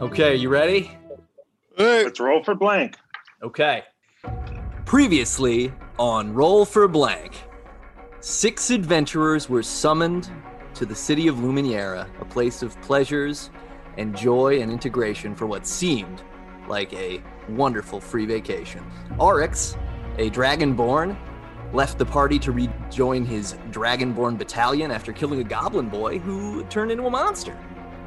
Okay, you ready? Hey. Let's roll for blank. Okay. Previously on Roll for Blank, 6 adventurers were summoned to the city of Luminera, a place of pleasures and joy and integration for what seemed like a wonderful free vacation. Oryx, a dragonborn, left the party to rejoin his dragonborn battalion after killing a goblin boy who turned into a monster.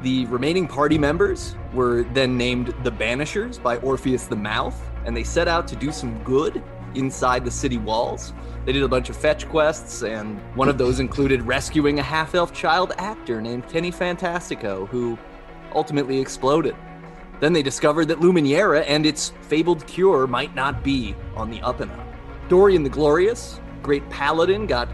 The remaining party members were then named the Banishers by Orpheus the Mouth, and they set out to do some good inside the city walls. They did a bunch of fetch quests, and one of those included rescuing a half-elf child actor named Kenny Fantastico, who ultimately exploded. Then they discovered that Luminera and its fabled cure might not be on the up and up. Dorian the Glorious, great paladin, got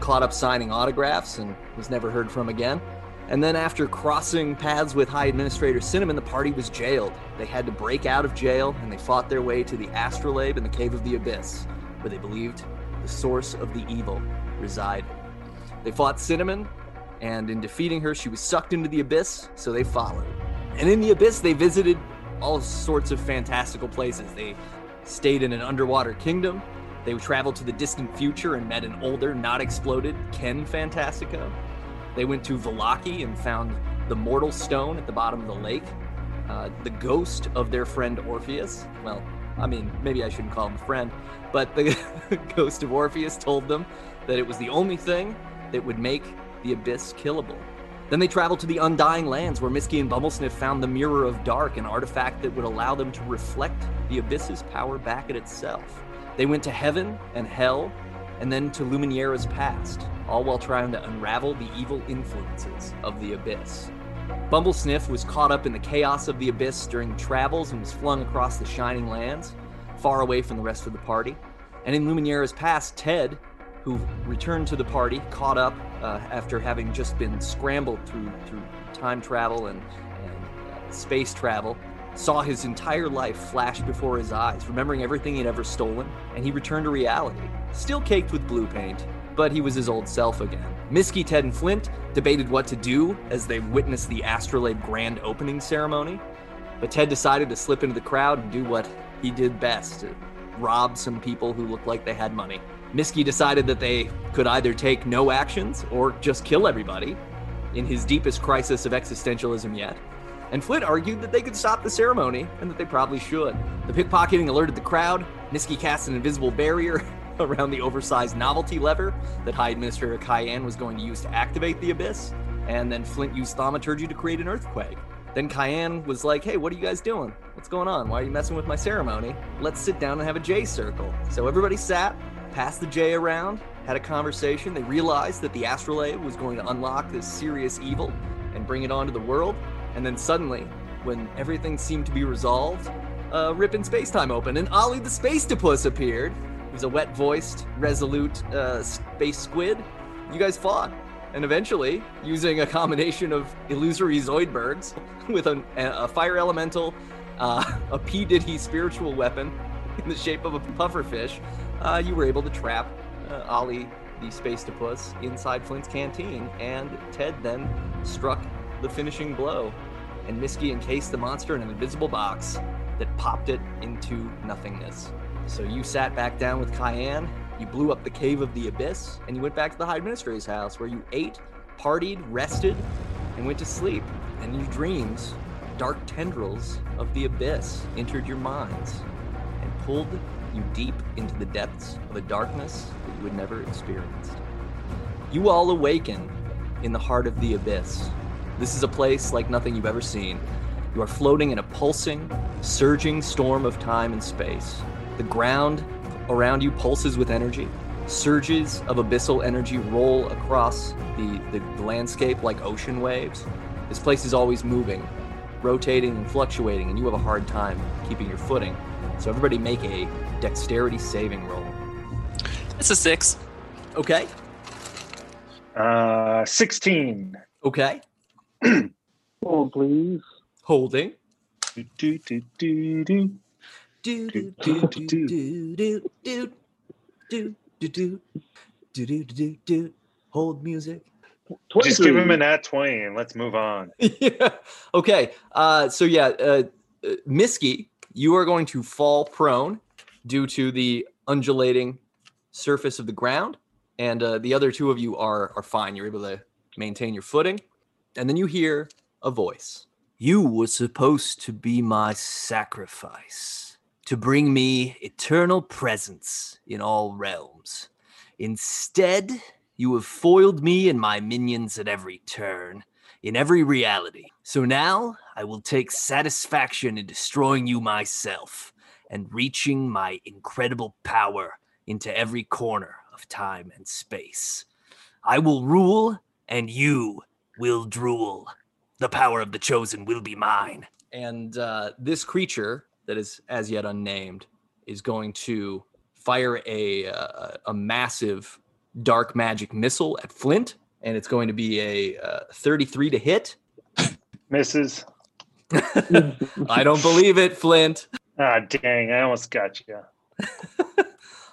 caught up signing autographs and was never heard from again. And then after crossing paths with High Administrator Cinnamon, the party was jailed. They had to break out of jail, and they fought their way to the Astrolabe and the Cave of the Abyss, where they believed the source of the evil resided. They fought Cinnamon, and in defeating her, she was sucked into the Abyss, so they followed. And in the Abyss, they visited all sorts of fantastical places. They stayed in an underwater kingdom. They traveled to the distant future and met an older, not exploded Ken Fantastico. They went to Vallaki and found the Mortal Stone at the bottom of the lake, the ghost of their friend Orpheus. Well, I mean, maybe I shouldn't call him a friend, but the ghost of Orpheus told them that it was the only thing that would make the Abyss killable. Then they traveled to the Undying Lands, where Miski and Bumblesniff found the Mirror of Dark, an artifact that would allow them to reflect the Abyss's power back at itself. They went to Heaven and Hell, and then to Luminera's past, all while trying to unravel the evil influences of the Abyss. Bumblesniff was caught up in the chaos of the Abyss during travels and was flung across the Shining Lands, far away from the rest of the party. And in Luminera's past, Ted, who returned to the party, caught up after having just been scrambled through time travel and space travel, saw his entire life flash before his eyes, remembering everything he'd ever stolen, and he returned to reality, still caked with blue paint, but he was his old self again. Miski, Ted, and Flint debated what to do as they witnessed the Astrolabe grand opening ceremony, but Ted decided to slip into the crowd and do what he did best, to rob some people who looked like they had money. Miski decided that they could either take no actions or just kill everybody in his deepest crisis of existentialism yet. And Flint argued that they could stop the ceremony and that they probably should. The pickpocketing alerted the crowd. Miski cast an invisible barrier around the oversized novelty lever that High Administrator Cayenne was going to use to activate the Abyss. And then Flint used thaumaturgy to create an earthquake. Then Cayenne was like, "Hey, what are you guys doing? What's going on? Why are you messing with my ceremony? Let's sit down and have a J circle." So everybody sat, passed the J around, had a conversation. They realized that the Astrolabe was going to unlock this serious evil and bring it onto the world. And then suddenly, when everything seemed to be resolved, ripping space-time open, and Ollie the Spacetopus appeared. He was a wet-voiced, resolute space squid. You guys fought. And eventually, using a combination of illusory Zoidbergs with a fire elemental, a P. Diddy spiritual weapon in the shape of a pufferfish, you were able to trap Ollie the Spacetopus inside Flint's canteen, and Ted then struck the finishing blow, and Miski encased the monster in an invisible box that popped it into nothingness. So you sat back down with Cayenne, you blew up the Cave of the Abyss, and you went back to the High Administrator's house, where you ate, partied, rested, and went to sleep. And in your dreams, dark tendrils of the Abyss entered your minds and pulled you deep into the depths of a darkness that you had never experienced. You all awaken in the heart of the Abyss. This is a place like nothing you've ever seen. You are floating in a pulsing, surging storm of time and space. The ground around you pulses with energy. Surges of abyssal energy roll across the landscape like ocean waves. This place is always moving, rotating and fluctuating, and you have a hard time keeping your footing. So everybody make a dexterity saving roll. That's a 6. Okay. 16. Okay. Hold, please. Holding. Do do do do do do do do do do do do do do do do do do. Hold music. 23. Just give him an @20 and let's move on. Yeah. Okay. Miski, you are going to fall prone due to the undulating surface of the ground, and the other two of you are fine. You're able to maintain your footing, and then you hear a voice. You were supposed to be my sacrifice, to bring me eternal presence in all realms. Instead, you have foiled me and my minions at every turn, in every reality. So now I will take satisfaction in destroying you myself and reaching my incredible power into every corner of time and space. I will rule, and you will drool. The power of the chosen will be mine. And this creature that is as yet unnamed is going to fire a massive dark magic missile at Flint, and it's going to be a 33 to hit. Misses. I don't believe it, Flint. Ah, dang, I almost got you.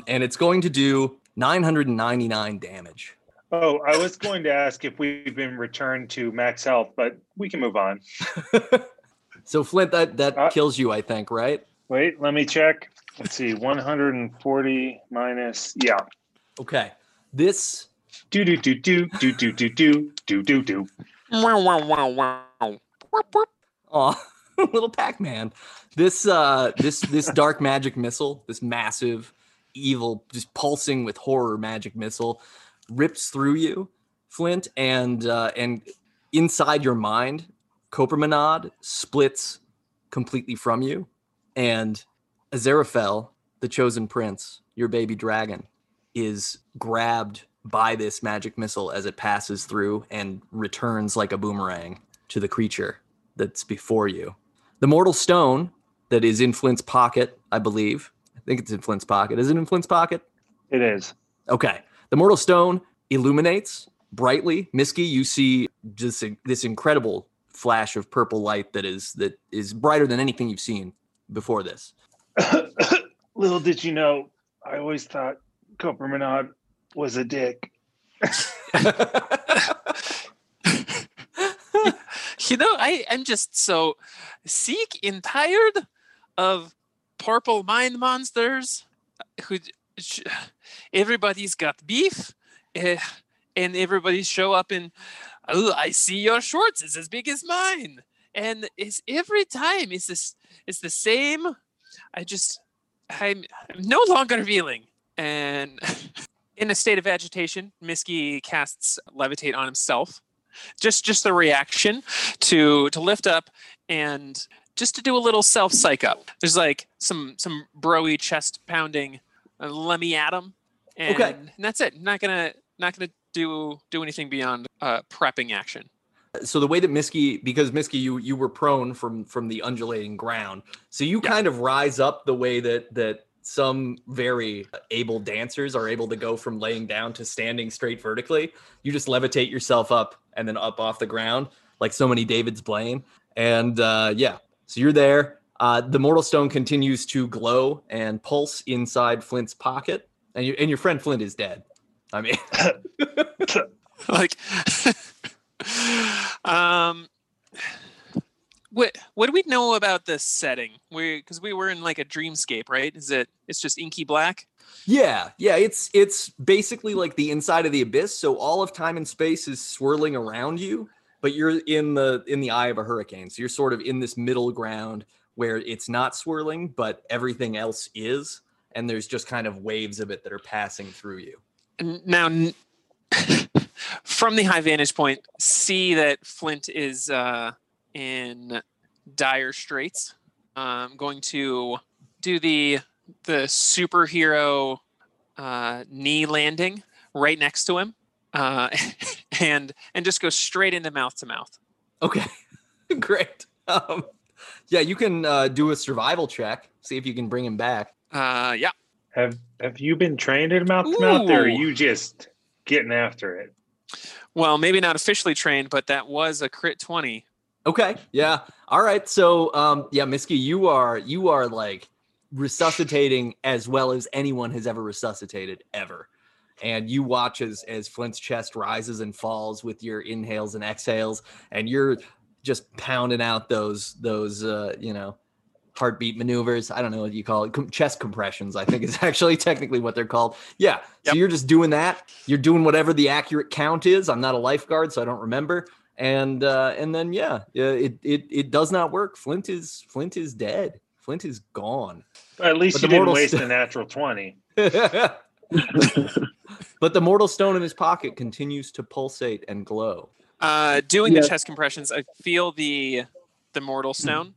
And it's going to do 999 damage. Oh, I was going to ask if we've been returned to max health, but we can move on. So, Flint, that kills you, I think, right? Wait, let me check. Let's see, 140 minus, yeah. Okay, this... Do-do-do-do-do-do-do-do-do-do-do. Wow, wow, wow, wow. Whoop, whoop. Aw, little Pac-Man. This dark magic missile, this massive, evil, just pulsing with horror magic missile, rips through you, Flint, and inside your mind, Kopermanade splits completely from you, and Aziraphale, the chosen prince, your baby dragon, is grabbed by this magic missile as it passes through and returns like a boomerang to the creature that's before you. The mortal stone that is in Flint's pocket, I believe. I think it's in Flint's pocket. Is it in Flint's pocket? It is. Okay. The mortal stone illuminates brightly. Miski, you see just this incredible flash of purple light that is brighter than anything you've seen before this. Little did you know, I always thought Kopermanade was a dick. You know, I'm just so sick and tired of purple mind monsters who... Everybody's got beef, and everybody show up and, oh, I see your shorts. It's as big as mine. And it's every time it's the same. I'm no longer reeling. And in a state of agitation, Miski casts Levitate on himself. Just the reaction to lift up and just to do a little self-psych up. There's like some bro-y chest pounding. Let me at him, and that's it. Not gonna do anything beyond prepping action. So the way that Miski, because Miski, you were prone from the undulating ground, so you kind of rise up the way that some very able dancers are able to go from laying down to standing straight vertically. You just levitate yourself up and then up off the ground like so many David's Blaine, and so you're there. The mortal stone continues to glow and pulse inside Flint's pocket, and your friend Flint is dead. I mean, like, what do we know about this setting? Because we were in like a dreamscape, right? It's just inky black? Yeah. It's basically like the inside of the abyss. So all of time and space is swirling around you, but you're in the eye of a hurricane. So you're sort of in this middle ground, where it's not swirling, but everything else is, and there's just kind of waves of it that are passing through you. Now, from the high vantage point, see that Flint is in dire straits. I'm going to do the superhero knee landing right next to him, and just go straight into mouth to mouth. Okay, great. Yeah, you can do a survival check. See if you can bring him back. Yeah. Have you been trained in mouth to mouth, or are you just getting after it? Well, maybe not officially trained, but that was a crit 20. Okay. Yeah. All right. So, Miski, you are like resuscitating as well as anyone has ever resuscitated ever. And you watch as Flint's chest rises and falls with your inhales and exhales, and you're just pounding out those you know, heartbeat maneuvers. I don't know what you call it. Chest compressions, I think, is actually technically what they're called. Yeah. Yep. So you're just doing that. You're doing whatever the accurate count is. I'm not a lifeguard, so I don't remember. And then, yeah, it does not work. Flint is dead. Flint is gone. Well, at least you didn't waste a natural 20. But the mortal stone in his pocket continues to pulsate and glow. Doing the chest compressions, I feel the mortal stone.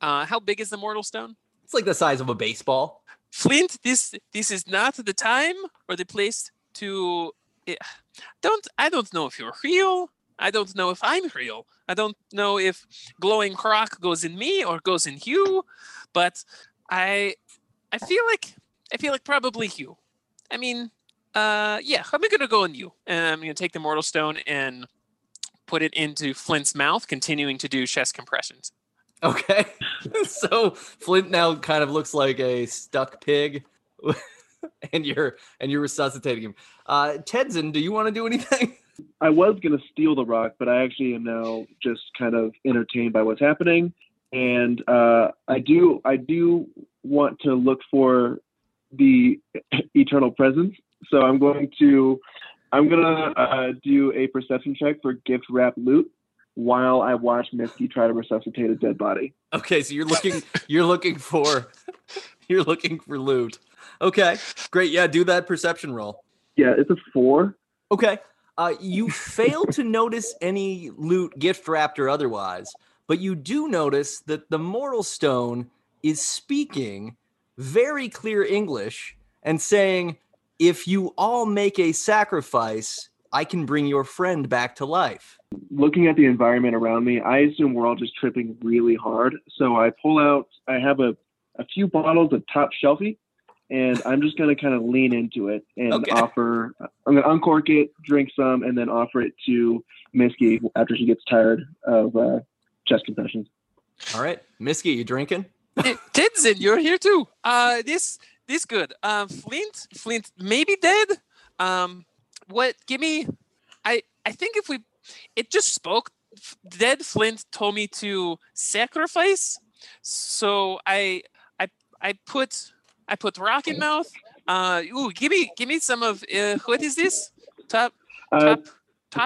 How big is the mortal stone? It's like the size of a baseball. Flint, this is not the time or the place to. I don't know if you're real. I don't know if I'm real. I don't know if glowing rock goes in me or goes in you, but I feel like probably you. I mean, I'm going to go on you. And I'm going to take the mortal stone and put it into Flint's mouth, continuing to do chest compressions. Okay. So Flint now kind of looks like a stuck pig, and you're resuscitating him. Tedzin, do you want to do anything? I was going to steal the rock, but I actually am now just kind of entertained by what's happening. And I do want to look for the eternal presence. So I'm going to do a perception check for gift wrap loot while I watch Miski try to resuscitate a dead body. Okay, so you're looking for loot. Okay, great. Yeah, do that perception roll. Yeah, it's a 4. Okay. You fail to notice any loot, gift wrapped or otherwise, but you do notice that the Mortal Stone is speaking very clear English and saying, if you all make a sacrifice, I can bring your friend back to life. Looking at the environment around me, I assume we're all just tripping really hard. So I pull out, I have a few bottles of Top Shelfie. And I'm just going to kind of lean into it and I'm going to uncork it, drink some, and then offer it to Miski after she gets tired of chest compressions. All right. Miski, you drinking? Tedzin, you're here too. This good. Flint may be dead. I think if it just spoke, dead Flint told me to sacrifice. So I put rock in mouth. Give me some of what is this? Top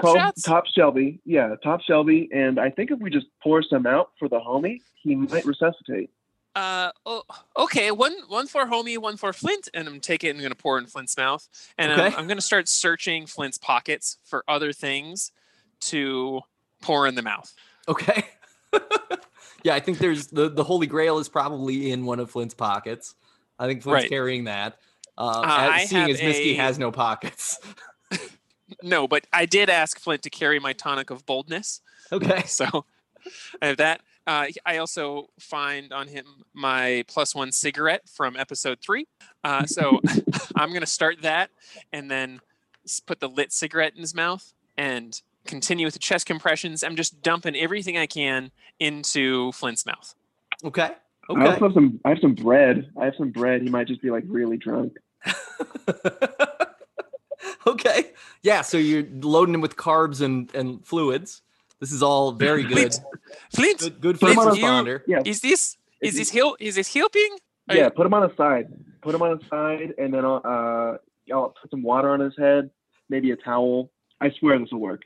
shots? Top Shelby. Yeah, Top Shelby. And I think if we just pour some out for the homie, he might resuscitate. Okay. One for homie, one for Flint, and I'm taking it and gonna pour in Flint's mouth. And okay. I'm gonna start searching Flint's pockets for other things to pour in the mouth. Okay. Yeah, I think there's the Holy Grail is probably in one of Flint's pockets. I think Flint's carrying that. Seeing as Miski has no pockets. No, but I did ask Flint to carry my tonic of boldness. Okay. So I have that. I also find on him my +1 cigarette from episode 3. So I'm going to start that and then put the lit cigarette in his mouth and continue with the chest compressions. I'm just dumping everything I can into Flint's mouth. Okay. Okay. I also have some. I have some bread. He might just be like really drunk. Okay. Yeah. So you're loading him with carbs and fluids. This is all very good. Flint. Good for Flint, responder. Yeah. Is this helping? Yeah. Put him on a side. And then I'll put some water on his head. Maybe a towel. I swear this will work.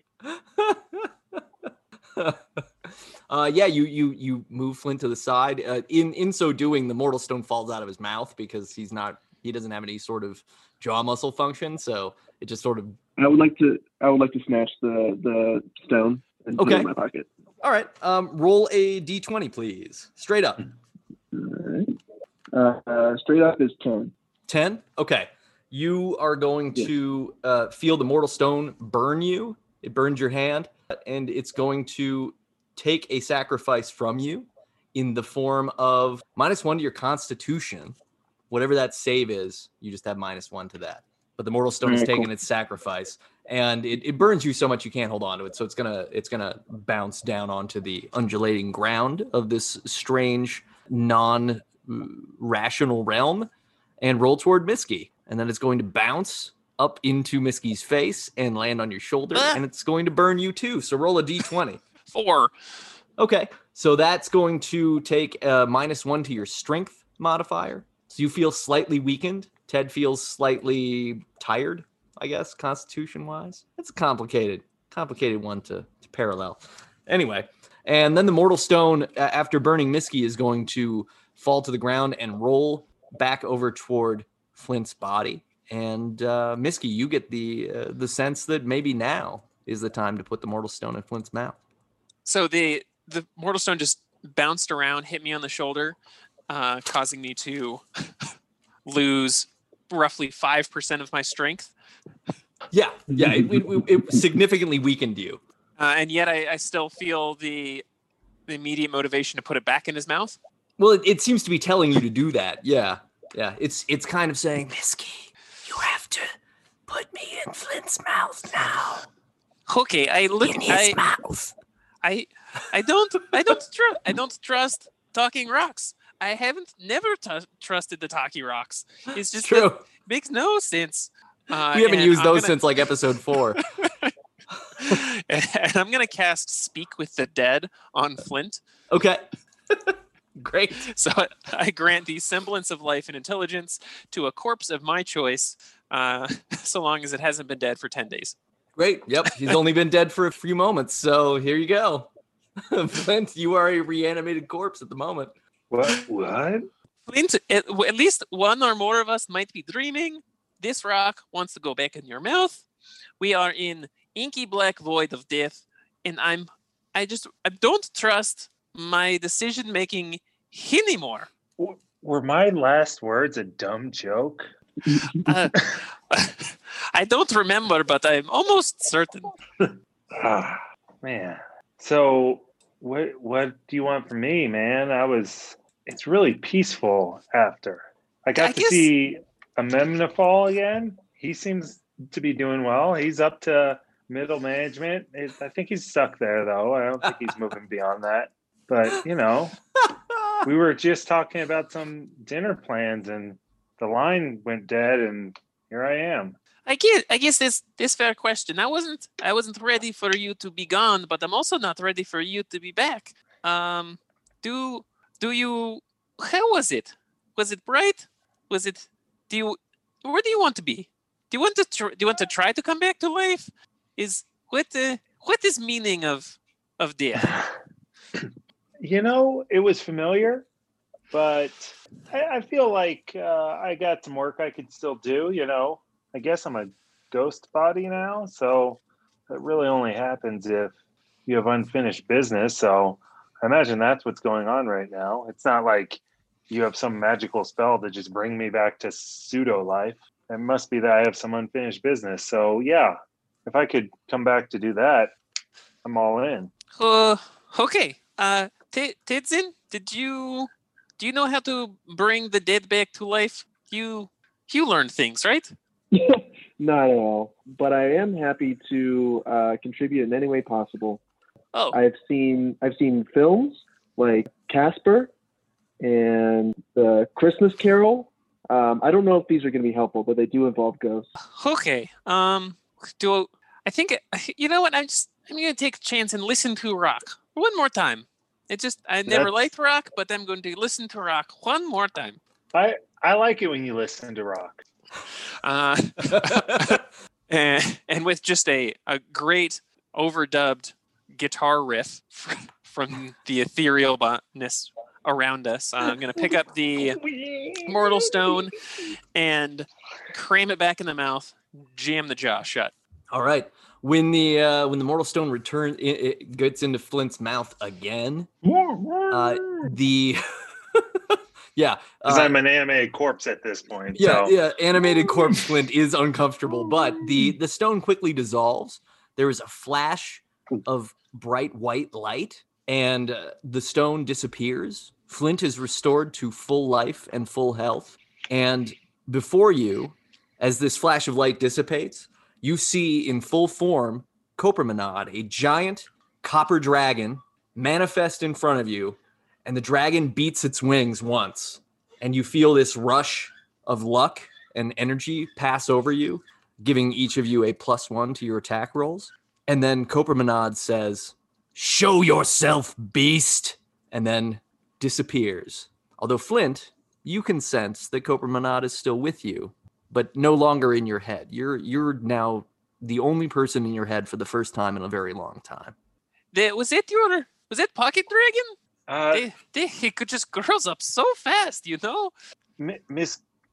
You move Flint to the side. In so doing, the mortal stone falls out of his mouth because he doesn't have any sort of jaw muscle function, so it just sort of. I would like to snatch the stone and put it in my pocket. All right. Roll a d20, please. Straight up. All right. Straight up is 10. 10. Okay. You are going to feel the mortal stone burn you. It burns your hand, and it's going to take a sacrifice from you in the form of -1 to your constitution. Whatever that save is, you just have -1 to that. But the mortal stone is taking its sacrifice, and it burns you so much you can't hold on to it. So it's gonna bounce down onto the undulating ground of this strange non rational realm and roll toward Miski. And then it's going to bounce up into Miski's face and land on your shoulder, and it's going to burn you too. So roll a d20. 4. Okay, so that's going to take a -1 to your strength modifier. So you feel slightly weakened. Ted feels slightly tired, I guess, constitution-wise. That's a complicated one to parallel. Anyway, and then the Mortal Stone, after burning Miski, is going to fall to the ground and roll back over toward Flint's body. And Miski, you get the sense that maybe now is the time to put the Mortal Stone in Flint's mouth. So the Mortal Stone just bounced around, hit me on the shoulder, causing me to lose roughly 5% of my strength. Yeah, it significantly weakened you. And yet I still feel the immediate motivation to put it back in his mouth. Well, it seems to be telling you to do that, yeah. It's kind of saying, Miski, you have to put me in Flint's mouth now. Okay, in his mouth. I don't trust talking rocks. I haven't trusted the talkie rocks. It's just true. It makes no sense. We haven't used those since like episode 4. And I'm going to cast Speak with the Dead on Flint. Okay. Great. So I grant the semblance of life and intelligence to a corpse of my choice, so long as it hasn't been dead for 10 days. Great. Yep. He's only been dead for a few moments. So here you go. Flint, you are a reanimated corpse at the moment. What? Flint, at least one or more of us might be dreaming. This rock wants to go back in your mouth. We are in inky black void of death, and I don't trust my decision making anymore. Were my last words a dumb joke? I don't remember, but I'm almost certain. Man, so what do you want from me, man? It's really peaceful after. I guess... see Amemnifal again. He seems to be doing well. He's up to middle management. I think he's stuck there, though. I don't think he's moving beyond that. But, we were just talking about some dinner plans, and the line went dead, and here I am. I guess this fair question. I wasn't ready for you to be gone, but I'm also not ready for you to be back. Do you? How was it? Was it bright? Was it? Where do you want to be? Do you want to try to come back to life? Is what is meaning of death? It was familiar, but I feel like I got some work I could still do. I guess I'm a ghost body now, so that really only happens if you have unfinished business. So I imagine that's what's going on right now. It's not like you have some magical spell that just bring me back to pseudo life. It must be that I have some unfinished business. So yeah, if I could come back to do that, I'm all in. Okay. Tedzin, do you know how to bring the dead back to life? You learned things, right? Not at all. But I am happy to contribute in any way possible. Oh. I've seen films like Casper and the Christmas Carol. I don't know if these are going to be helpful, but they do involve ghosts. Okay. I'm going to take a chance and listen to rock one more time. I never liked rock, but I'm going to listen to rock one more time. I like it when you listen to rock. And with just a great overdubbed guitar riff from the etherealness around us, I'm going to pick up the Mortal Stone and cram it back in the mouth, jam the jaw shut. All right. When the Mortal Stone returns, it gets into Flint's mouth again. Because I'm an animated corpse at this point. Yeah, animated corpse Flint is uncomfortable, but the stone quickly dissolves. There is a flash of bright white light, and the stone disappears. Flint is restored to full life and full health. And before you, as this flash of light dissipates, you see in full form Kopermanade, a giant copper dragon, manifest in front of you, and the dragon beats its wings once and you feel this rush of luck and energy pass over you, giving each of you a +1 to your attack rolls. And then Kopermanade says, "Show yourself, beast," and then disappears. Although Flint, you can sense that Kopermanade is still with you, but no longer in your head. You're now the only person in your head for the first time in a very long time. Was it Pocket Dragon? He could just grows up so fast, you know?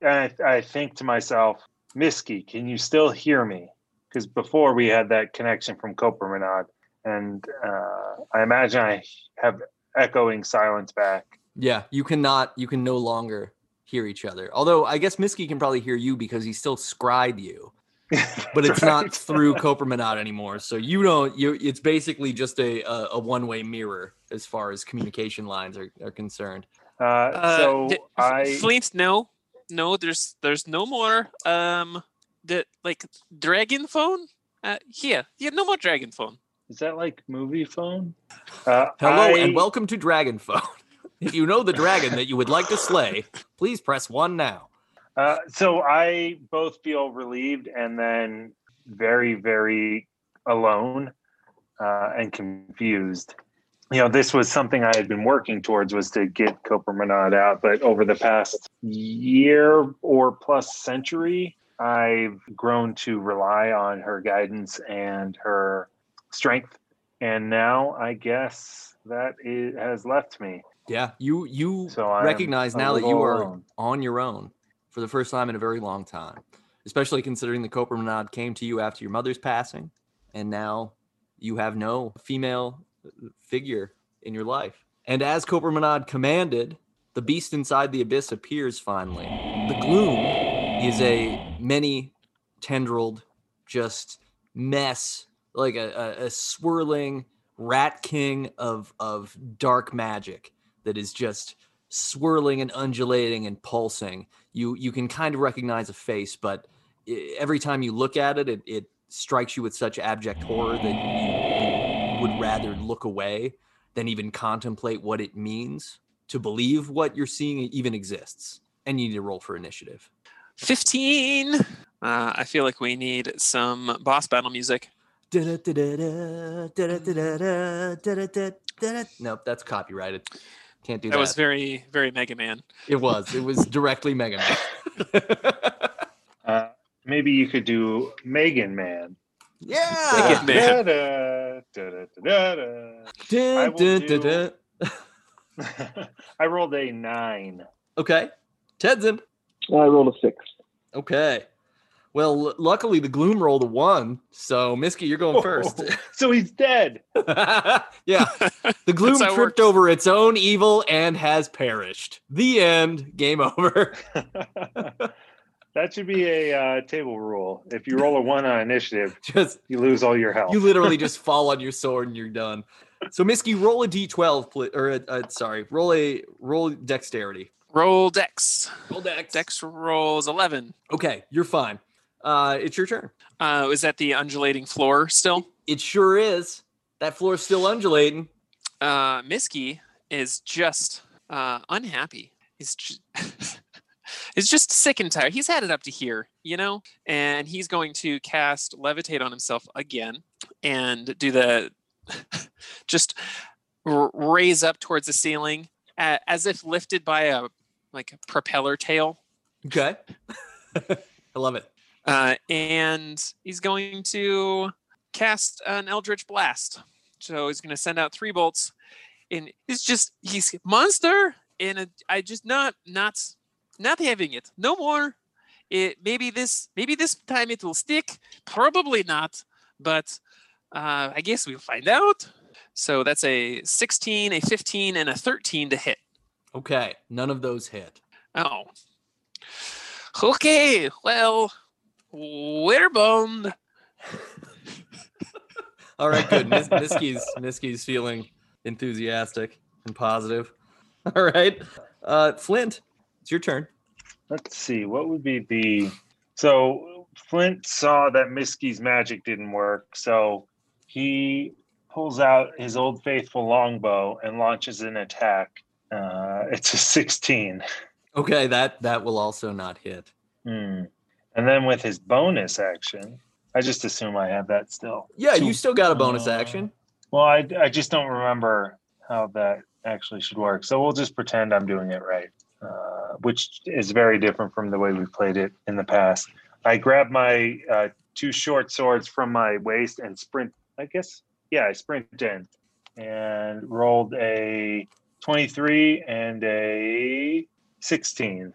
I think to myself, Miski, can you still hear me? Because before we had that connection from Kopermanade, and I imagine I have echoing silence back. Yeah, you can no longer hear each other. Although I guess Miski can probably hear you because he still scried you. But it's right. Not through Kopermanade anymore. So it's basically just a one-way mirror as far as communication lines are concerned. Flint, no, there's no more dragon phone? No more dragon phone. Is that like movie phone? Hello and welcome to Dragon Phone. If you know the dragon that you would like to slay, please press 1 now. So I both feel relieved and then very, very alone and confused. You know, this was something I had been working towards, was to get Kopermanade out. But over the past year or plus century, I've grown to rely on her guidance and her strength. And now I guess that it has left me. Yeah, you recognize now that you are on your own for the first time in a very long time, especially considering the Kopermanade came to you after your mother's passing, and now you have no female figure in your life. And as Kopermanade commanded, the beast inside the abyss appears finally. The gloom is a many-tendrilled just mess, like a swirling rat king of dark magic that is just swirling and undulating and pulsing. You can kind of recognize a face, but every time you look at it, it strikes you with such abject horror that you would rather look away than even contemplate what it means to believe what you're seeing even exists. And you need to roll for initiative. 15. I feel like we need some boss battle music. Nope, that's copyrighted. Can't do that. That was very, very Mega Man. It was directly Mega Man. Maybe you could do Megan Man. Yeah. Megan Man. I rolled a 9. Okay. Tedzin. I rolled a 6. Okay. Well, luckily the Gloom rolled a 1, so Miski, you're going first. So he's dead. Yeah. The Gloom tripped over its own evil and has perished. The end. Game over. That should be a table rule. If you roll a 1 on initiative, you lose all your health. You literally just fall on your sword and you're done. So Miski, roll a d12, roll dexterity. Roll dex. Dex rolls 11. Okay, you're fine. It's your turn. Is that the undulating floor still? It sure is. That floor's still undulating. Miski is just unhappy. He's just sick and tired. He's had it up to here, you know? And he's going to cast Levitate on himself again and do the... just raise up towards the ceiling as if lifted by a propeller tail. Okay. I love it. And he's going to cast an Eldritch Blast. So he's going to send out 3 bolts, and he's a monster, and I just not having it no more. Maybe this time it will stick. Probably not, but I guess we'll find out. So that's a 16, a 15, and a 13 to hit. Okay, none of those hit. Oh. Okay, well, we're boned. All right, good. Miski's feeling enthusiastic and positive. All right. Flint, it's your turn. Let's see. What would be the... So Flint saw that Miski's magic didn't work, so he pulls out his old faithful longbow and launches an attack. It's a 16. Okay, that will also not hit. And then with his bonus action, I just assume I have that still. Yeah, you still got a bonus action. Well, I just don't remember how that actually should work. So we'll just pretend I'm doing it right, which is very different from the way we played it in the past. I grab my two short swords from my waist and sprint, I guess. Yeah, I sprint in and rolled a 23 and a 16.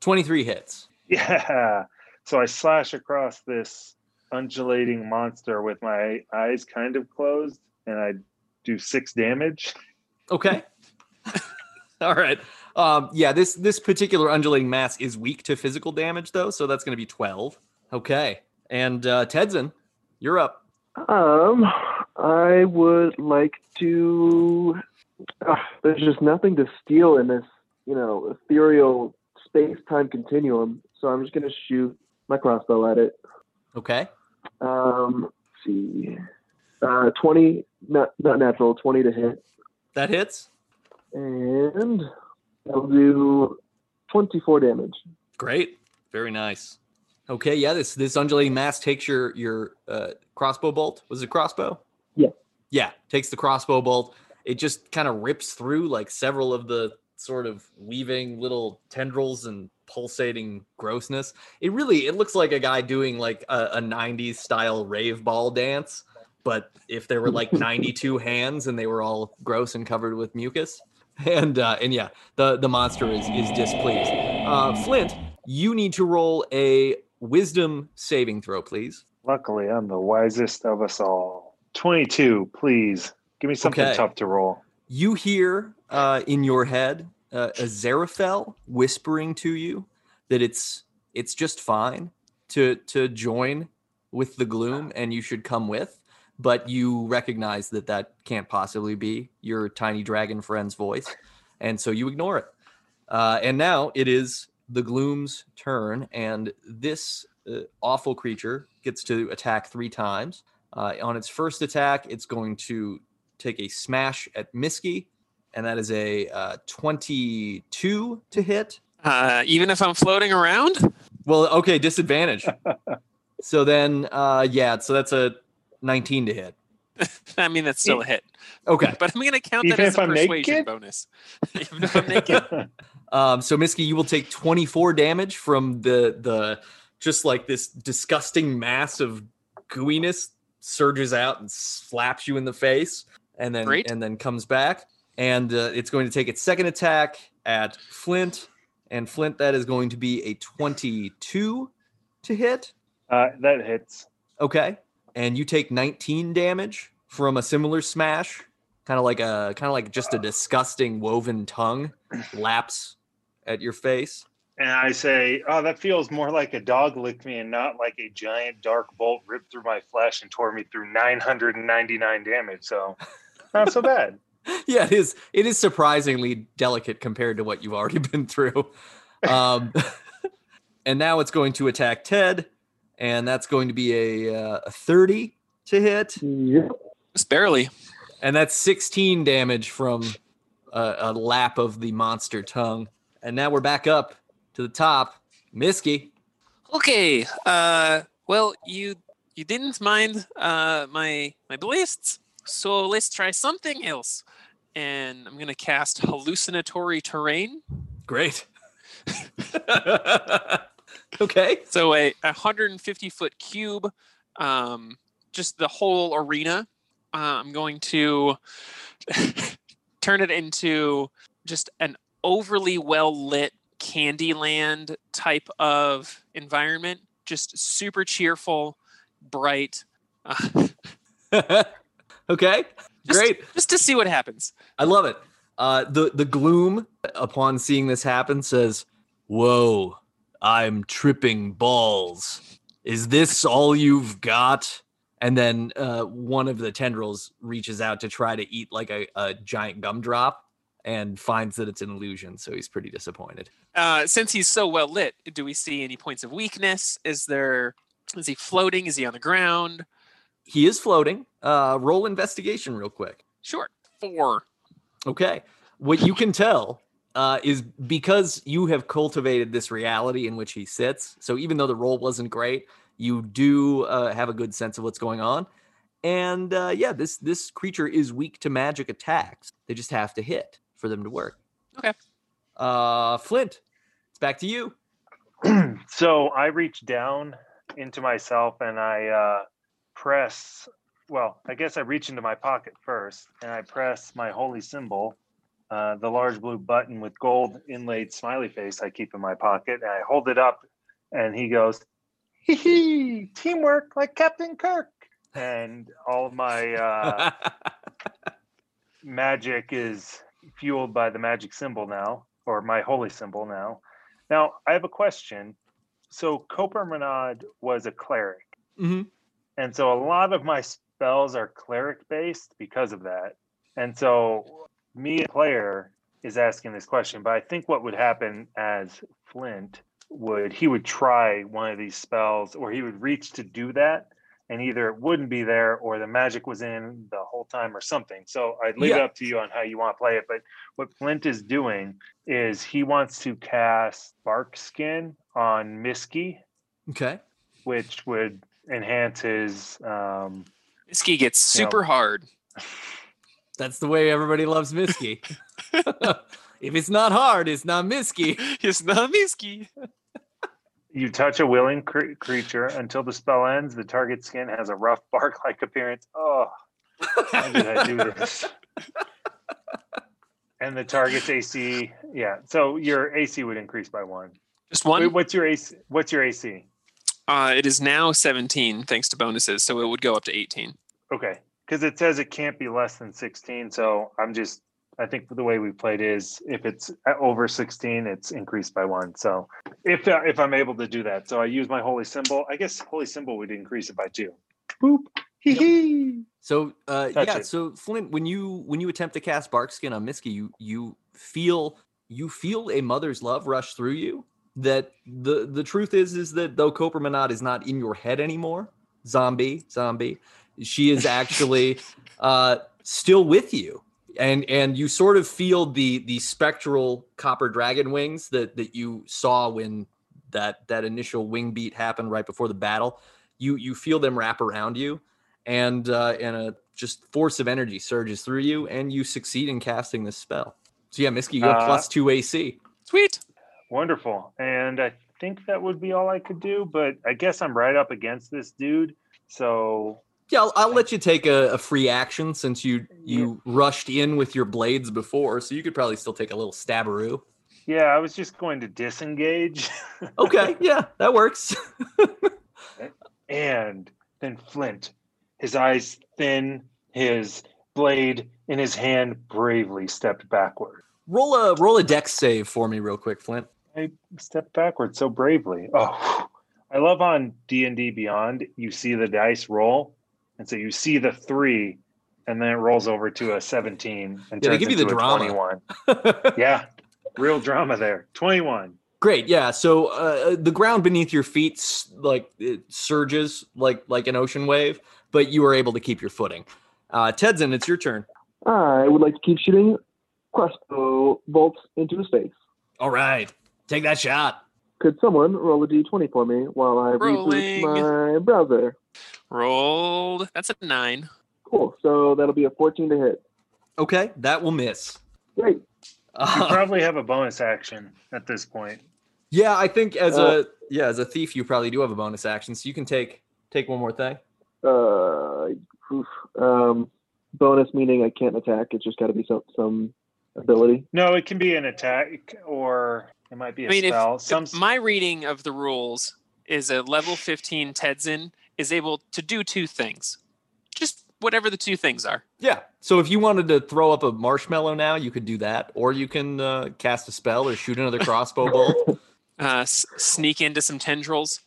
23 hits. Yeah. So I slash across this undulating monster with my eyes kind of closed, and I do 6 damage. Okay. All right. Yeah, this particular undulating mass is weak to physical damage, though, so that's going to be 12. Okay. And Tedzin, you're up. I would like to... there's just nothing to steal in this, ethereal space-time continuum, so I'm just going to shoot my crossbow at it. Okay. Let's see. 20, not natural, 20 to hit. That hits. And I'll do 24 damage. Great. Very nice. Okay, yeah, this undulating mass takes your crossbow bolt. Was it a crossbow? Yeah. Yeah, takes the crossbow bolt. It just kind of rips through like several of the sort of weaving little tendrils and pulsating grossness. It looks like a guy doing like a 90s style rave ball dance, but if there were like 92 hands and they were all gross and covered with mucus. And yeah, the monster is displeased. Flint, you need to roll a wisdom saving throw, please. Luckily, I'm the wisest of us all. 22, please. Give me something tough to roll. You hear in your head Aziraphale whispering to you that it's just fine to join with the gloom and you should come with, but you recognize that can't possibly be your tiny dragon friend's voice, and so you ignore it. And now it is the gloom's turn, and this awful creature gets to attack 3 times. On its first attack, it's going to take a smash at Miski, and that is a 22 to hit. Even if I'm floating around? Well, okay, disadvantage. So then, so that's a 19 to hit. I mean, that's still a hit. Okay. But I'm going to count that as a persuasion bonus. Even if I'm naked? So Miski, you will take 24 damage from the just like this disgusting mass of gooiness surges out and slaps you in the face. And then Great. And then comes back, and it's going to take its second attack at Flint. And Flint, that is going to be a 22 to hit. That hits. Okay, and you take 19 damage from a similar smash, kind of like just a disgusting woven tongue laps at your face. And I say, oh, that feels more like a dog licked me and not like a giant dark bolt ripped through my flesh and tore me through 999 damage. So not so bad. Yeah, it is surprisingly delicate compared to what you've already been through. And now it's going to attack Ted, and that's going to be a 30 to hit. Yep. Just barely. And that's 16 damage from a lap of the monster tongue. And now we're back up to the top. Miski. Okay. Well, you didn't mind my blists, so let's try something else. And I'm going to cast Hallucinatory Terrain. Great. Okay. So a 150-foot cube, just the whole arena. I'm going to turn it into just an overly well-lit Candyland type of environment, just super cheerful, bright. Okay, great. Just to see what happens. I love it. The gloom, upon seeing this happen, says, "Whoa, I'm tripping balls. Is this all you've got?" And then one of the tendrils reaches out to try to eat like a giant gumdrop, and finds that it's an illusion, so he's pretty disappointed. Since he's so well lit, do we see any points of weakness? Is he floating? Is he on the ground? He is floating. Roll investigation real quick. Sure. 4. Okay. What you can tell is because you have cultivated this reality in which he sits. So even though the role wasn't great, you do have a good sense of what's going on. And yeah, this creature is weak to magic attacks. They just have to hit for them to work. Okay. Flint, it's back to you. So I reach down into myself and I press, well, I guess I reach into my pocket first and I press my holy symbol, the large blue button with gold inlaid smiley face I keep in my pocket. And I hold it up and he goes, hee hee, teamwork like Captain Kirk. And all of my magic is fueled by the magic symbol now, or my holy symbol now. Now, I have a question. So Kopermanade was a cleric. Mm-hmm. And so a lot of my spells are cleric-based because of that. And so me, a player, is asking this question. But I think what would happen as Flint would try one of these spells, or he would reach to do that. And either it wouldn't be there or the magic was in the whole time or something. So I'd leave it up to you on how you want to play it. But what Flint is doing is he wants to cast Bark Skin on Miski. Okay. Which would enhance his... Miski gets super hard. That's the way everybody loves Miski. If it's not hard, it's not Miski. It's not Miski. You touch a willing creature until the spell ends. The target skin has a rough bark-like appearance. Oh, how did I do this? And the target's AC. Yeah, so your AC would increase by 1. Just 1? Wait, what's your AC? What's your AC? It is now 17, thanks to bonuses, so it would go up to 18. Okay, because it says it can't be less than 16, so I think the way we played is if it's over 16, it's increased by 1. So if I'm able to do that, so I use my holy symbol. I guess holy symbol would increase it by 2. Boop. Hee hee. So so Flint, when you attempt to cast Bark Skin on Miski, you feel a mother's love rush through you. That the truth is that though Kopermanade is not in your head anymore, zombie, she is actually still with you. And you sort of feel the spectral copper dragon wings that you saw when that initial wing beat happened right before the battle. You feel them wrap around you, and a just force of energy surges through you, and you succeed in casting this spell. So yeah, Miski, you have +2 AC. Sweet, wonderful. And I think that would be all I could do. But I guess I'm right up against this dude, so. Yeah, I'll let you take a free action since you rushed in with your blades before, so you could probably still take a little stabberoo. Yeah, I was just going to disengage. Okay, yeah, that works. And then Flint, his eyes thin, his blade in his hand, bravely stepped backward. Roll a dex save for me real quick, Flint. I stepped backward so bravely. Oh, I love on D&D Beyond, you see the dice roll. And so you see the 3, and then it rolls over to a 17 and turns into a 21. Yeah, real drama there. 21. Great. Yeah. So the ground beneath your feet it surges like an ocean wave, but you are able to keep your footing. Tedzin, it's your turn. I would like to keep shooting crossbow bolts into his face. All right, take that shot. Could someone roll a d20 for me while I reboot my browser? Rolled. That's a 9. Cool. So that'll be a 14 to hit. Okay, that will miss. Great. You probably have a bonus action at this point. Yeah, I think as a thief, you probably do have a bonus action, so you can take one more thing. Bonus meaning I can't attack. It's just got to be some ability. No, it can be an attack or it might be a spell. If my reading of the rules is a level 15 Tedzin is able to do 2 things. Just whatever the 2 things are. Yeah. So if you wanted to throw up a marshmallow now, you could do that. Or you can cast a spell or shoot another crossbow bolt. Sneak into some tendrils.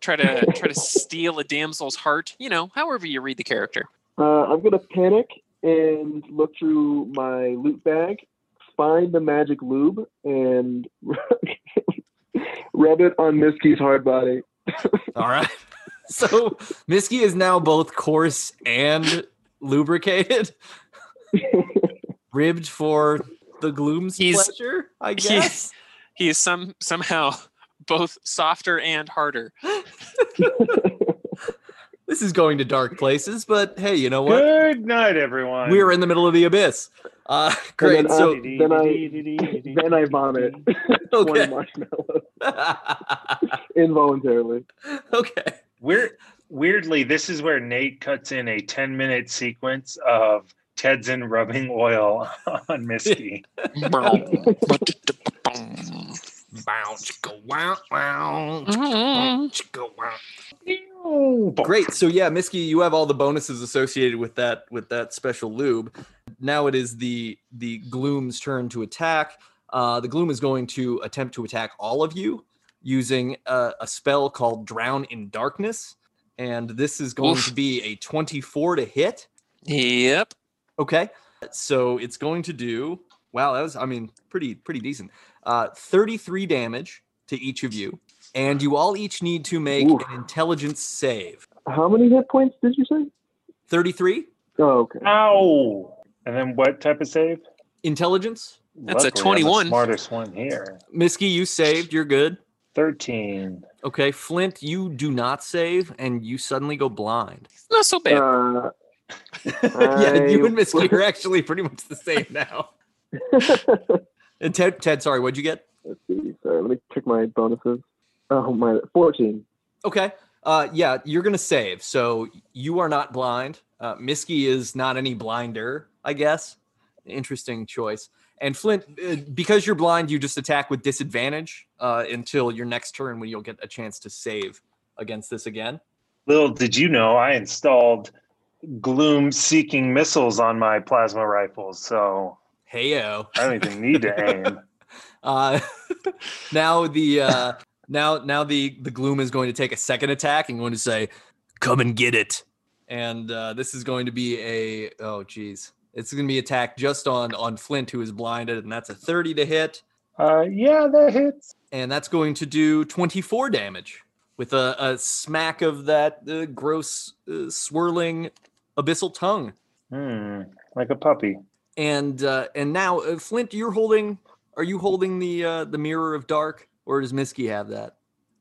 Try to steal a damsel's heart. You know, however you read the character. I'm going to panic and look through my loot bag, find the magic lube, and rub it on Miski's hard body. All right. So Miski is now both coarse and lubricated, ribbed for the gloom's pleasure. I guess. He is somehow both softer and harder. This is going to dark places, but hey, you know what? Good night, everyone. We're in the middle of the abyss. Great. Then, so then I vomit. Okay. One marshmallow. Involuntarily. Okay. Weirdly, this is where Nate cuts in a 10-minute sequence of Tedzin rubbing oil on Miski. Great. So yeah, Miski, you have all the bonuses associated with that special lube. Now it is the Gloom's turn to attack. The Gloom is going to attempt to attack all of you using a spell called Drown in Darkness, and this is going to be a 24 to hit. Yep. Okay. So it's going to do. Wow, that was, I mean, pretty decent. 33 damage to each of you, and you all each need to make an intelligence save. How many hit points did you say? 33. Oh, okay. Ow! And then what type of save? Intelligence. That's luckily, a 21. I'm the smartest one here. Miski, you saved. You're good. 13. Okay, Flint, you do not save, and you suddenly go blind. It's not so bad. Yeah, you and Miski are actually pretty much the same now. And Ted, sorry, what'd you get? Let's see. Sorry, let me check my bonuses. Oh, my 14. Okay. Yeah, you're going to save. So you are not blind. Miski is not any blinder, I guess. Interesting choice. And Flint, because you're blind, you just attack with disadvantage until your next turn when you'll get a chance to save against this again. Little did you know, I installed gloom-seeking missiles on my plasma rifles, so... Heyo! I don't even need to aim. Now the Gloom is going to take a second attack and going to say, "Come and get it!" And this is going to be a it's going to be attack just on Flint, who is blinded, and that's a 30 to hit. Yeah, that hits. And that's going to do 24 damage with a smack of that gross swirling abyssal tongue, like a puppy. And now, Flint, are you holding the Mirror of Dark, or does Miski have that?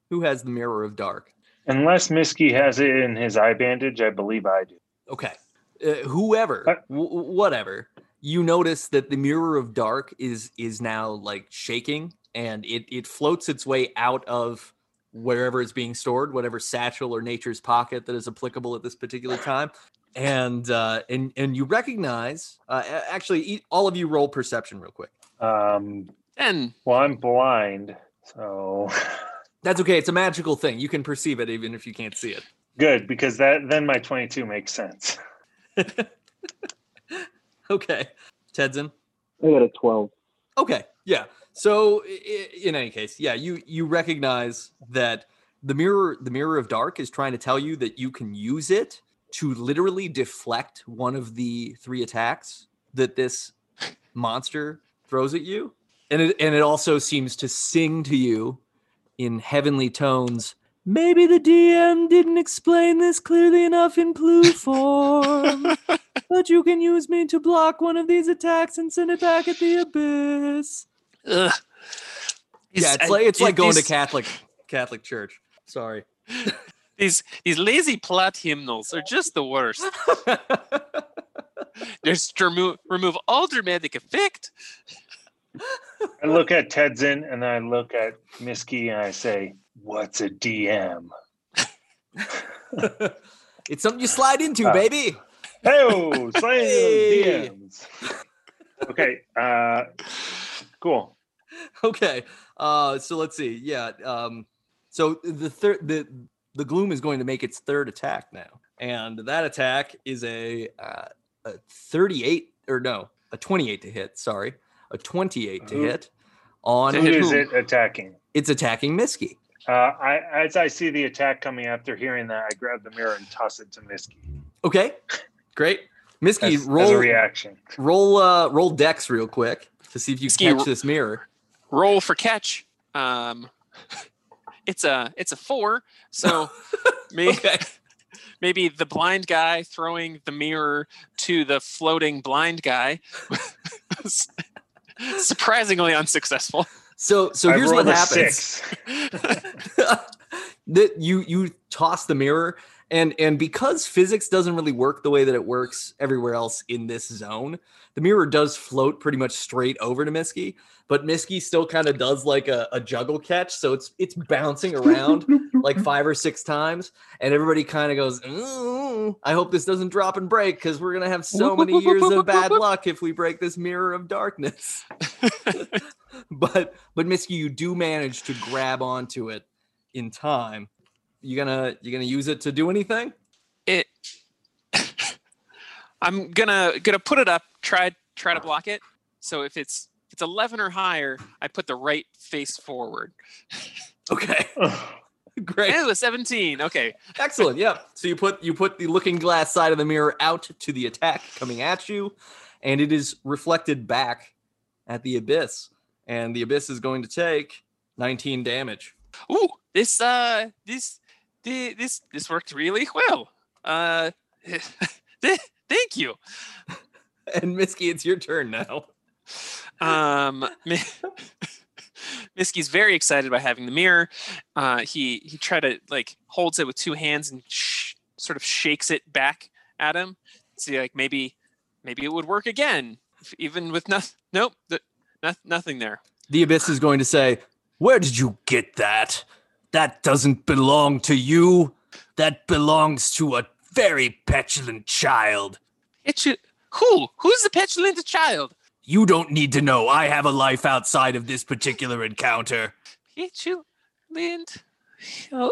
Who has the Mirror of Dark? Unless Miski has it in his eye bandage, I believe I do. Okay. Whatever. You notice that the Mirror of Dark is now like shaking, and it floats its way out of wherever it's being stored, whatever satchel or nature's pocket that is applicable at this particular time. And you recognize, actually, all of you roll perception real quick. 10. Well, I'm blind, so. That's okay. It's a magical thing. You can perceive it even if you can't see it. Good, because then my 22 makes sense. Okay. Tedzin? I got a 12. Okay, yeah. So in any case, yeah, you recognize that the mirror of Dark is trying to tell you that you can use it to literally deflect one of the three attacks that this monster throws at you. And it also seems to sing to you in heavenly tones. Maybe the DM didn't explain this clearly enough in blue form, but you can use me to block one of these attacks and send it back at the abyss. Ugh. Yeah, it's like going to Catholic church. Sorry. These lazy plot hymnals are just the worst. There's to remove all dramatic effect. I look at Tedzin and I look at Miski and I say, "What's a DM?" It's something you slide into, baby. Hey, slide into those DMs. Okay. Cool. Okay. So let's see. Yeah. So the Gloom is going to make its third attack now. And that attack is a 28 to hit. Sorry. A 28 to hit. Who is it attacking? It's attacking Miski. As I see the attack coming after hearing that, I grab the mirror and toss it to Miski. Okay. Great. Miski, roll a reaction. Roll Dex real quick to see if you can catch this mirror. Roll for catch. It's a 4, so maybe the blind guy throwing the mirror to the floating blind guy surprisingly unsuccessful. So here's what happens. That you toss the mirror, and because physics doesn't really work the way that it works everywhere else in this zone, the mirror does float pretty much straight over to Miski, but Miski still kind of does like a juggle catch, so it's bouncing around like 5 or 6 times, and everybody kind of goes, ooh, I hope this doesn't drop and break, because we're going to have so many years of bad luck if we break this mirror of darkness. But Miski, you do manage to grab onto it in time. You gonna use it to do anything? I'm gonna put it up. Try to block it. So if it's 11 or higher, I put the right face forward. Okay. Great. And it was 17. Okay. Excellent. Yeah. So you put the looking glass side of the mirror out to the attack coming at you, and it is reflected back at the abyss, and the abyss is going to take 19 damage. Ooh. This worked really well. Thank you. And Miski, it's your turn now. Miski's very excited by having the mirror. He tried to holds it with 2 hands and sort of shakes it back at him. See, maybe it would work again, even with nothing there. The abyss is going to say, "Where did you get that? That doesn't belong to you. That belongs to a very petulant child." Who's the petulant child? You don't need to know. I have a life outside of this particular encounter. Petulant. Oh.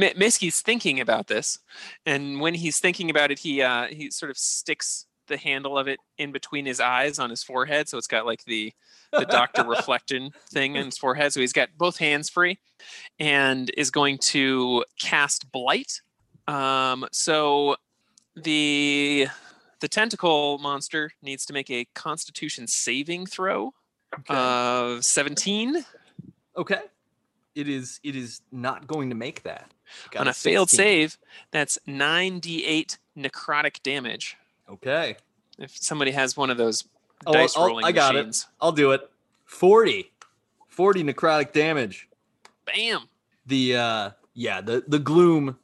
Miski's thinking about this, and when he's thinking about it, he sort of sticks the handle of it in between his eyes on his forehead, so it's got the doctor reflection thing in his forehead, so he's got both hands free, and is going to cast blight. So the tentacle monster needs to make a Constitution saving throw of 17. Okay, it is not going to make that. On a failed save, that's 9d8 necrotic damage. Okay. If somebody has one of those dice rolling machines. I got it. I'll do it. 40 necrotic damage. Bam. The gloom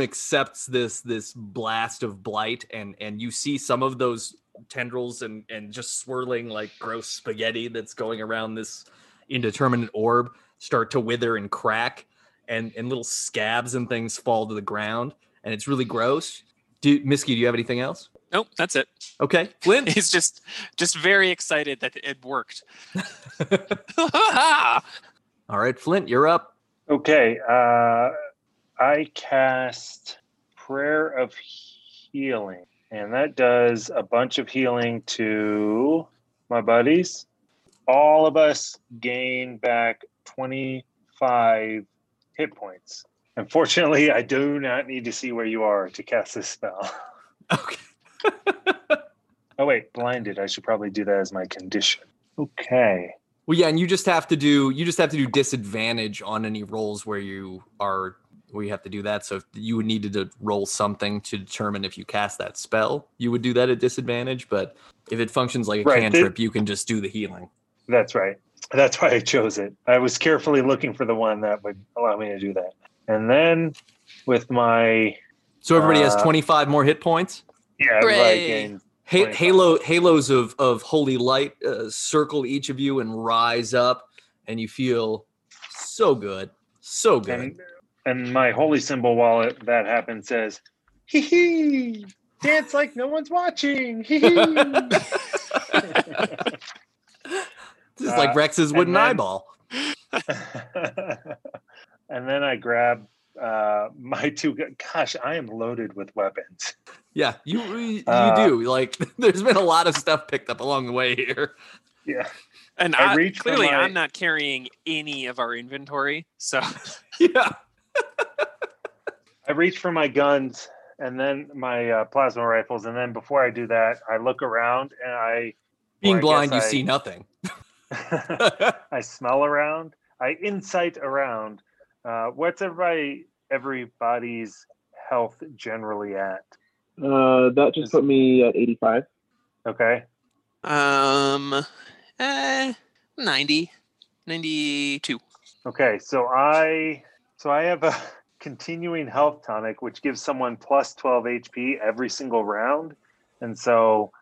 accepts this blast of blight, and you see some of those tendrils and just swirling like gross spaghetti that's going around this indeterminate orb start to wither and crack, and little scabs and things fall to the ground, and it's really gross. Miski, do you have anything else? Nope, that's it. Okay. Flint is just very excited that it worked. All right, Flint, you're up. Okay. I cast Prayer of Healing, and that does a bunch of healing to my buddies. All of us gain back 25 hit points. Unfortunately, I do not need to see where you are to cast this spell. Okay. Oh, wait, blinded. I should probably do that as my condition. Okay. Well, yeah, and you just have to do disadvantage on any rolls where you have to do that. So if you needed to roll something to determine if you cast that spell, you would do that at disadvantage. But if it functions like a cantrip, you can just do the healing. That's right. That's why I chose it. I was carefully looking for the one that would allow me to do that. And then with my... So everybody has 25 more hit points? Yeah. Right. Halos of holy light circle each of you and rise up, and you feel so good. So good. And my holy symbol, while that happens, says, "Hee hee, dance like no one's watching. Hee hee." This is like Rex's wooden eyeball. And then I grab my 2. Gosh, I am loaded with weapons. Yeah, you do. There's been a lot of stuff picked up along the way here. Yeah, and I'm not carrying any of our inventory. So yeah, I reach for my guns and then my plasma rifles, and then before I do that, I look around and I see nothing. I smell around. I insight around. What's everybody's health generally at? That just put me at 85. Okay. 92. Okay, so I have a continuing health tonic, which gives someone plus 12 HP every single round. And so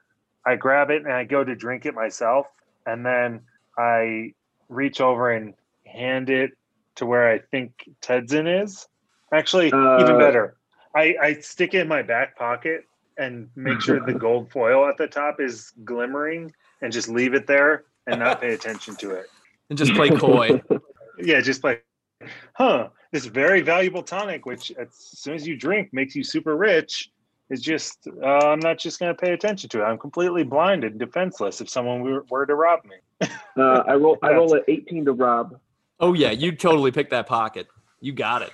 I grab it and I go to drink it myself. And then I reach over and hand it to where I think Tedzin is. Actually, even better. I stick it in my back pocket and make sure the gold foil at the top is glimmering and just leave it there and not pay attention to it. And just play coy. Yeah, just play, this very valuable tonic, which as soon as you drink makes you super rich, is just, I'm not just going to pay attention to it. I'm completely blinded and defenseless if someone were to rob me. I roll an 18 to rob. Oh, yeah, you totally picked that pocket. You got it.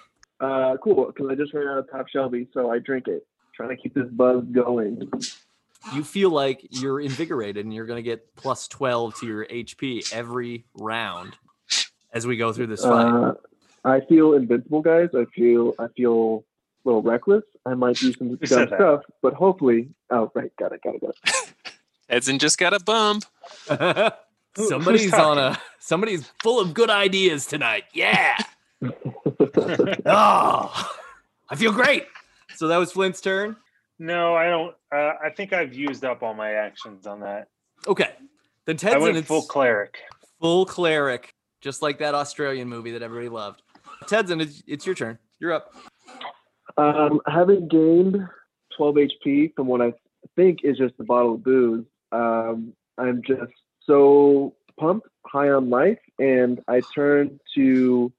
Cool, because I just ran out of Top Shelby, so I drink it. Trying to keep this buzz going. You feel like you're invigorated and you're going to get plus 12 to your HP every round as we go through this fight. I feel invincible, guys. I feel a little reckless. I might do some dumb stuff, but hopefully... Oh, right. Got it. Edson just got a bump. Somebody's full of good ideas tonight. Yeah. Oh, I feel great. So that was Flint's turn? No, I don't. I think I've used up all my actions on that. Okay. Then Tedzin, it's full cleric. Full cleric. Just like that Australian movie that everybody loved. Tedzin, it's your turn. You're up. Having gained 12 HP from what I think is just a bottle of booze, I'm just so pumped, high on life, and I turn to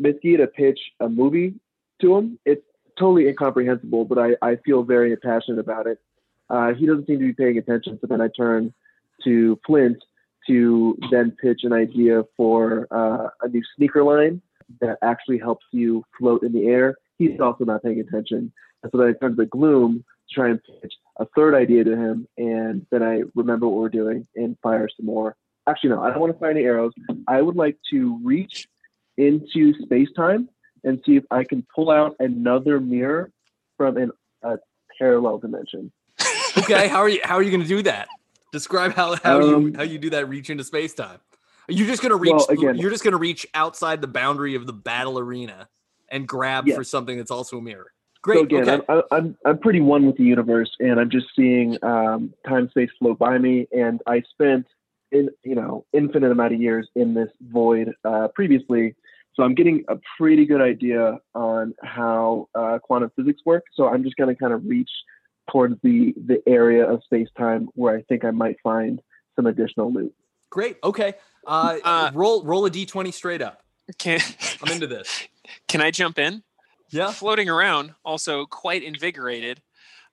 Miski to pitch a movie to him. It's totally incomprehensible, but I feel very passionate about it. He doesn't seem to be paying attention, so then I turn to Flint to then pitch an idea for a new sneaker line that actually helps you float in the air. He's also not paying attention. And so then I turn to the Gloom to try and pitch a third idea to him, and then I remember what we're doing and fire some more. Actually, no, I don't want to fire any arrows. I would like to reach into space-time and see if I can pull out another mirror from a parallel dimension. Okay, how are you going to do that? Describe how you do that reach into space-time. You're just going to reach outside the boundary of the battle arena and grab for something that's also a mirror. Great. So again, okay. I'm pretty one with the universe, and I'm just seeing time space flow by me, and I spent infinite amount of years in this void previously. So I'm getting a pretty good idea on how quantum physics works. So I'm just going to kind of reach towards the area of space-time where I think I might find some additional loot. Great. Okay. Roll a D20 straight up. Okay. I'm into this. Can I jump in? Yeah. Floating around, also quite invigorated.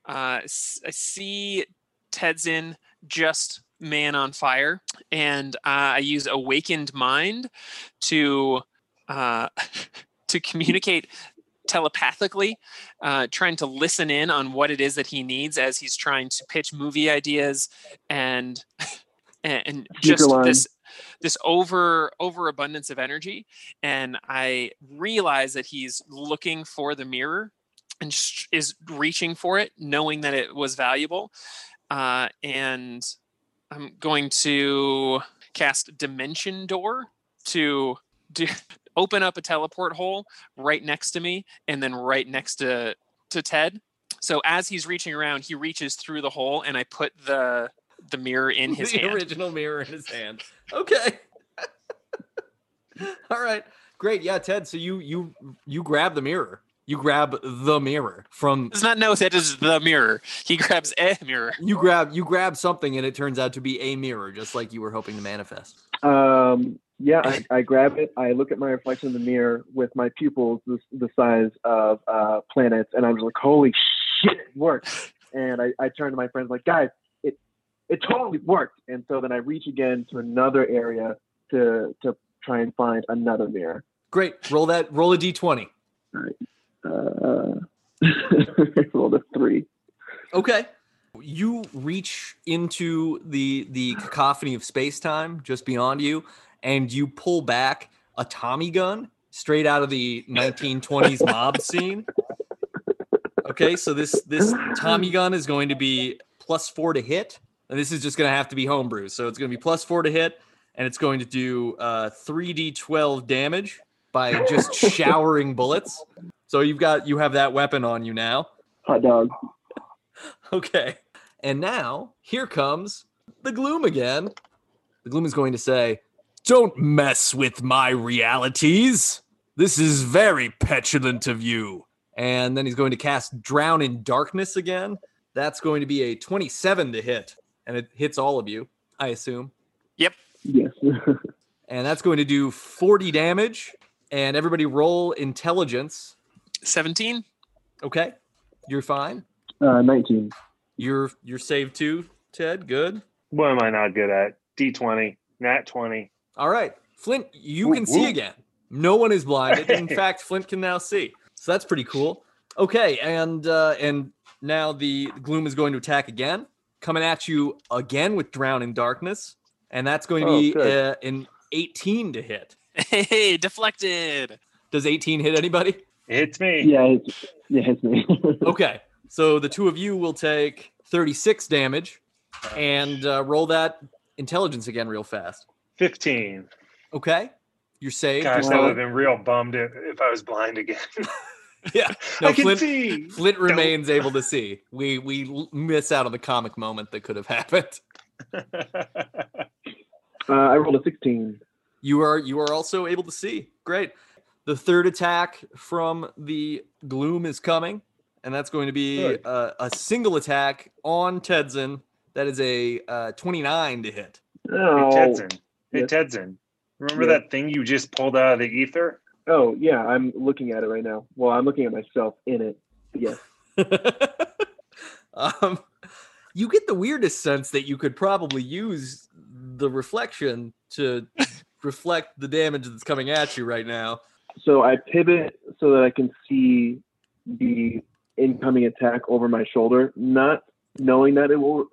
I see Tedzin just man on fire, and I use Awakened Mind to communicate telepathically, trying to listen in on what it is that he needs as he's trying to pitch movie ideas and just this overabundance of energy. And I realize that he's looking for the mirror and is reaching for it, knowing that it was valuable. And I'm going to cast Dimension Door to open up a teleport hole right next to me and then right next to Ted. So as he's reaching around, he reaches through the hole and I put the mirror in his hand. The original mirror in his hand. Okay. All right. Great. Yeah, Ted, so you grab the mirror. You grab the mirror from... Does not know that is the mirror. He grabs a mirror. You grab something and it turns out to be a mirror, just like you were hoping to manifest. Yeah, I grab it. I look at my reflection in the mirror with my pupils the size of planets, and I'm just like, holy shit, it works. And I turn to my friends like, guys, it totally worked. And so then I reach again to another area to try and find another mirror. Great. Roll a D20. All right. I rolled a 3. Okay. You reach into the cacophony of space-time just beyond you, and you pull back a Tommy gun straight out of the 1920s mob scene. Okay, so this Tommy gun is going to be plus 4 to hit. And this is just going to have to be homebrew. So it's going to be +4 to hit, and it's going to do 3d12 damage by just showering bullets. So you have that weapon on you now. Hot dog. Okay. And now, here comes the Gloom again. The Gloom is going to say, "Don't mess with my realities. This is very petulant of you." And then he's going to cast Drown in Darkness again. That's going to be a 27 to hit. And it hits all of you, I assume. Yep. Yes. And that's going to do 40 damage. And everybody roll intelligence. 17. Okay. You're fine. 19. You're saved too, Ted. Good. What am I not good at? D20. Nat 20. All right. Flint, you can see again. No one is blinded. In fact, Flint can now see. So that's pretty cool. Okay, and now the Gloom is going to attack again. Coming at you again with Drown in Darkness. And that's going to be an 18 to hit. Hey, deflected. Does 18 hit anybody? It hits me. Yeah, it hits me. Okay. So the two of you will take 36 damage and roll that intelligence again real fast. 15. Okay. You're saved. Gosh, that would have been real bummed if I was blind again. Yeah. No, I can see. Flint remains able to see. We miss out on the comic moment that could have happened. I rolled a 16. You are also able to see. Great. The third attack from the Gloom is coming. And that's going to be a single attack on Tedzin. That is a 29 to hit. Oh. Hey, Tedzin. Remember that thing you just pulled out of the ether? Oh, yeah. I'm looking at it right now. Well, I'm looking at myself in it. Yes. You get the weirdest sense that you could probably use the reflection to reflect the damage that's coming at you right now. So I pivot so that I can see the incoming attack over my shoulder, not knowing that it will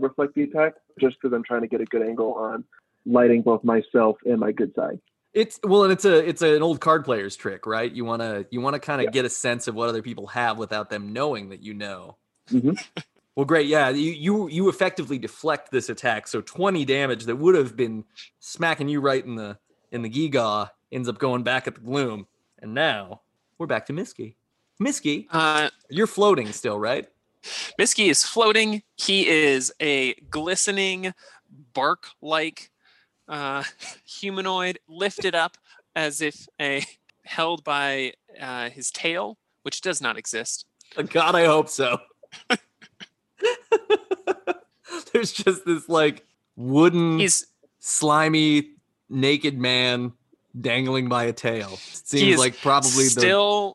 reflect the attack, just because I'm trying to get a good angle on lighting both myself and my good side. It's an old card player's trick, right? You want to kind of get a sense of what other people have without them knowing that you know. Mm-hmm. Well, great, yeah. You effectively deflect this attack, so 20 damage that would have been smacking you right in the giga ends up going back at the Gloom, and now we're back to Miski. Miski, you're floating still, right? Miski is floating. He is a glistening, bark-like humanoid lifted up as if held by his tail, which does not exist. God, I hope so. There's just this wooden, slimy, naked man dangling by a tail. Seems like probably still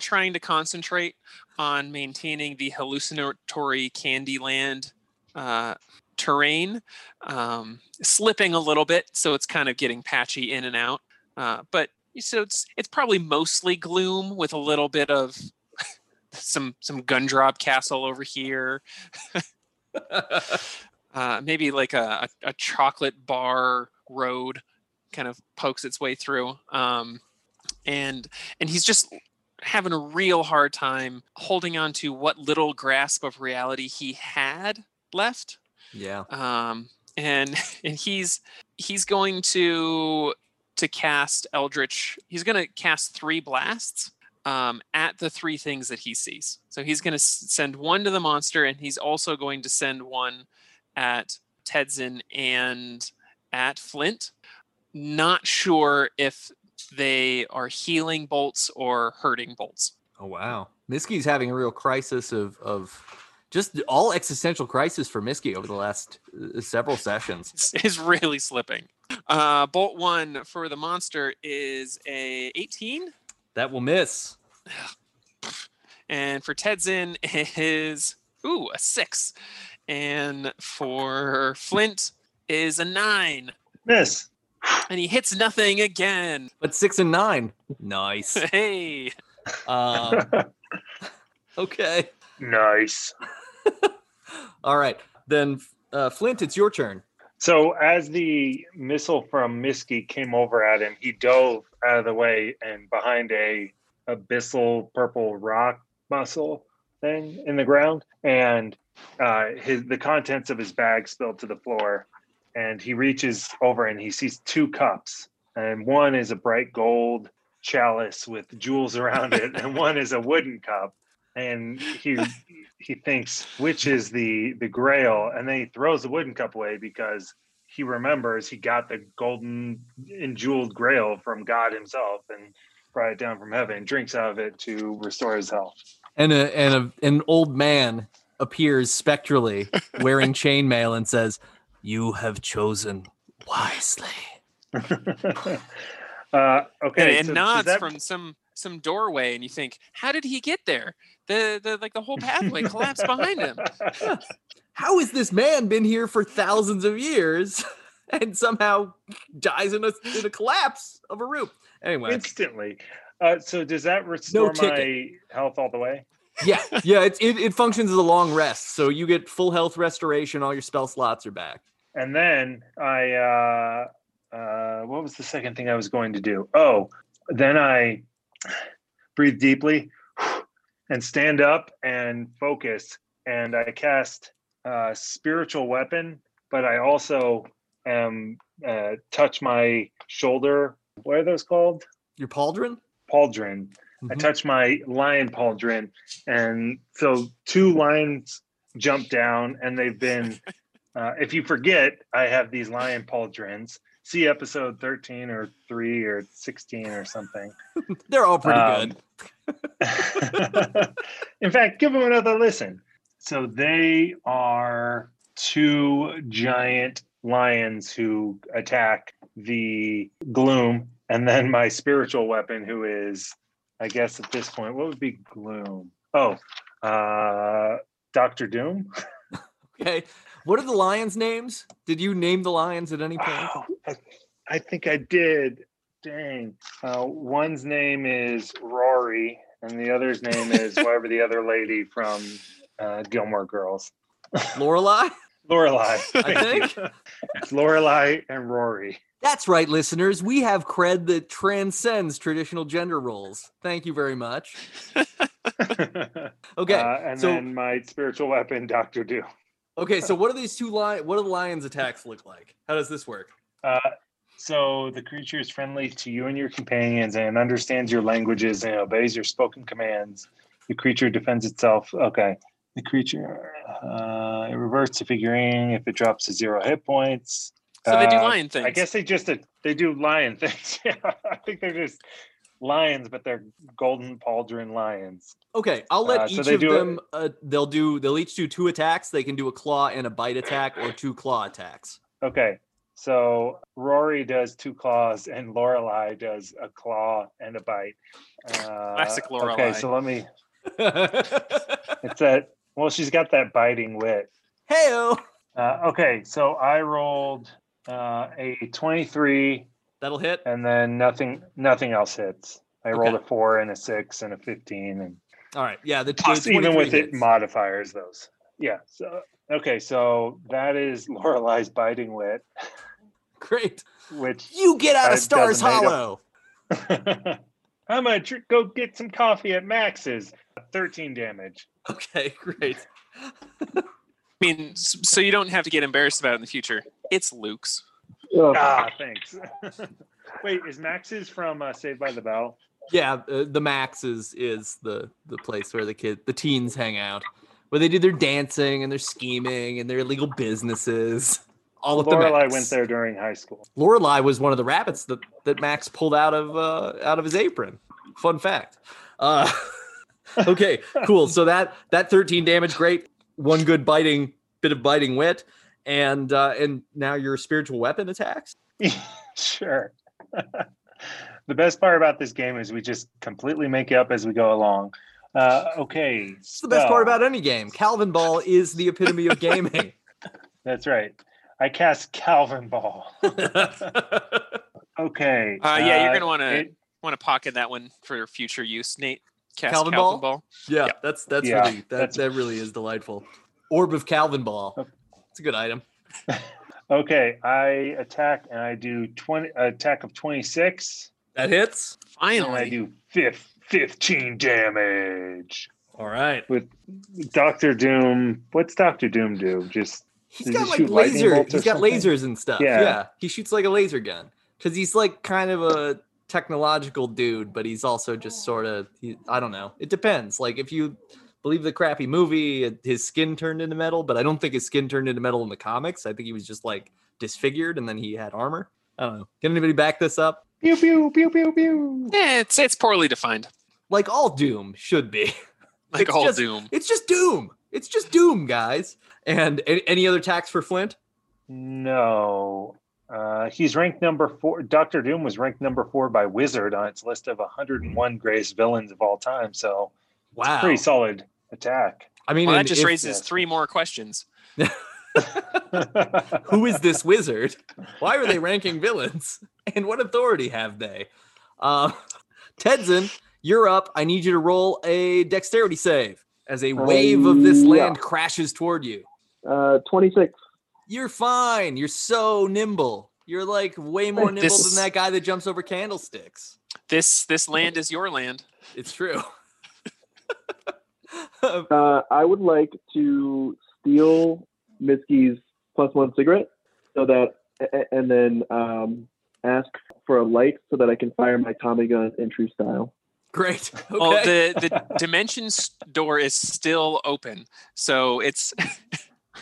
trying to concentrate on maintaining the hallucinatory Candyland terrain, slipping a little bit, so it's kind of getting patchy in and out. But so it's probably mostly Gloom with a little bit of some Gundrop Castle over here. Maybe a chocolate bar road kind of pokes its way through, and he's just having a real hard time holding on to what little grasp of reality he had left. Yeah. And he's going to cast Eldritch. He's going to cast 3 blasts at the 3 things that he sees. So he's going to send one to the monster, and he's also going to send one at Tedzin and at Flint. Not sure if they are healing bolts or hurting bolts. Oh, wow. Miski's having a real crisis of just all existential crisis for Miski over the last several sessions. It's really slipping. Bolt 1 for the monster is a 18. That will miss. And for Tedzin is, a 6. And for Flint is a 9. Miss. And he hits nothing again. But 6 and 9. Nice. Hey. Okay. Nice. All right. Then, Flint, it's your turn. So as the missile from Miski came over at him, he dove out of the way and behind a abyssal purple rock muscle thing in the ground. And the contents of his bag spilled to the floor, and he reaches over and he sees two cups, and one is a bright gold chalice with jewels around it, and one is a wooden cup. And he thinks, which is the grail? And then he throws the wooden cup away because he remembers he got the golden and jeweled grail from God himself and brought it down from heaven and drinks out of it to restore his health. And an old man appears spectrally wearing chainmail and says, "You have chosen wisely." Okay, and so nods from some doorway, and you think, how did he get there? The whole pathway collapsed behind him. How has this man been here for thousands of years and somehow dies in a collapse of a roof? Anyway, instantly. So does that restore my health all the way? Yeah. It functions as a long rest, so you get full health restoration. All your spell slots are back. And then I what was the second thing I was going to do? Oh, then I breathe deeply and stand up and focus, and I cast spiritual weapon, but I also touch my shoulder. What are those called? Your pauldron? Pauldron. Mm-hmm. I touch my lion pauldron, and so two lions jump down, and they've been if you forget, I have these lion pauldrons. See episode 13 or 3 or 16 or something. They're all pretty good. In fact, give them another listen. So they are two giant lions who attack the gloom, and then my spiritual weapon, who is, I guess at this point, what would be gloom? Oh, Dr. Doom. Okay. What are the lions' names? Did you name the lions at any point? Oh, I think I did. Dang. One's name is Rory, and the other's name is whatever the other lady from Gilmore Girls. Lorelai. I think. It's Lorelai and Rory. That's right, listeners. We have cred that transcends traditional gender roles. Thank you very much. Okay. Then my spiritual weapon, Dr. Doom. Okay, so what are these two lions? What do the lions' attacks look like? How does this work? So the creature is friendly to you and your companions, and understands your languages and obeys your spoken commands. The creature defends itself. Okay, the creature it reverts to figurine if it drops to 0 hit points. So they do lion things. I guess they do lion things. Yeah, I think they're just lions, but they're golden pauldron lions. Okay, I'll let each of them. They'll each do two attacks. They can do a claw and a bite attack, or two claw attacks. Okay, so Rory does two claws, and Lorelai does a claw and a bite. Classic Lorelai. Okay, so let me. It's that. Well, she's got that biting wit. Heyo. Okay, so I rolled a 23. That'll hit. And then nothing else hits. I rolled a 4 and a 6 and a 15. And all right. Yeah. The even with hits. It modifiers those. Yeah. So, okay. So that is Lorelai's biting wit. Great. Which you get out of Stars Hollow. I'm going to go get some coffee at Max's. 13 damage. Okay, great. I mean, so you don't have to get embarrassed about it in the future. It's Luke's. Thanks. Wait, is Max's from Saved by the Bell? Yeah, the Max is the place where the teens hang out, where they do their dancing and their scheming and their illegal businesses. All of Lorelai went there during high school. Lorelai was one of the rabbits that Max pulled out of his apron. Fun fact. Okay, cool. So that 13 damage, great. One good bit of biting wit. And now your spiritual weapon attacks? Sure. The best part about this game is we just completely make it up as we go along. Okay. It's the best part about any game. Calvin Ball is the epitome of gaming. That's right. I cast Calvin Ball. Okay. You're going to want to pocket that one for future use, Nate. Cast Calvin Ball? Yeah, yep. That's really that really is delightful. Orb of Calvin Ball. Okay. It's a good item. Okay, I attack and I do 26. That hits. Finally, and I do 15 damage. All right. With Dr. Doom, what's Dr. Doom do? Just He's got lasers and stuff. Yeah. He shoots like a laser gun. Because he's like kind of a technological dude, but he's also just sort of, I don't know. It depends. Like if you believe the crappy movie, his skin turned into metal, but I don't think his skin turned into metal in the comics. I think he was just like disfigured and then he had armor. I don't know. Can anybody back this up? Pew, pew, pew, pew, pew. Yeah, it's poorly defined. Like all Doom should be. Like it's all just, Doom. It's just Doom. It's just Doom, guys. And any other tax for Flint? No. He's ranked number 4. Dr. Doom was ranked number 4 by Wizard on its list of 101 greatest villains of all time. So, wow. It's a pretty solid attack. I mean, well, that just raises 3 more questions. Who is this wizard? Why are they ranking villains? And what authority have they? Tedzin, you're up. I need you to roll a dexterity save as a wave of this land crashes toward you. 26. You're fine. You're so nimble. You're like way more nimble than that guy that jumps over candlesticks. This land is your land. It's true. I would like to steal Miski's +1 cigarette so that, and then ask for a light so that I can fire my Tommy gun in true style. Great. Okay. Oh, the Dimensions door is still open, so it's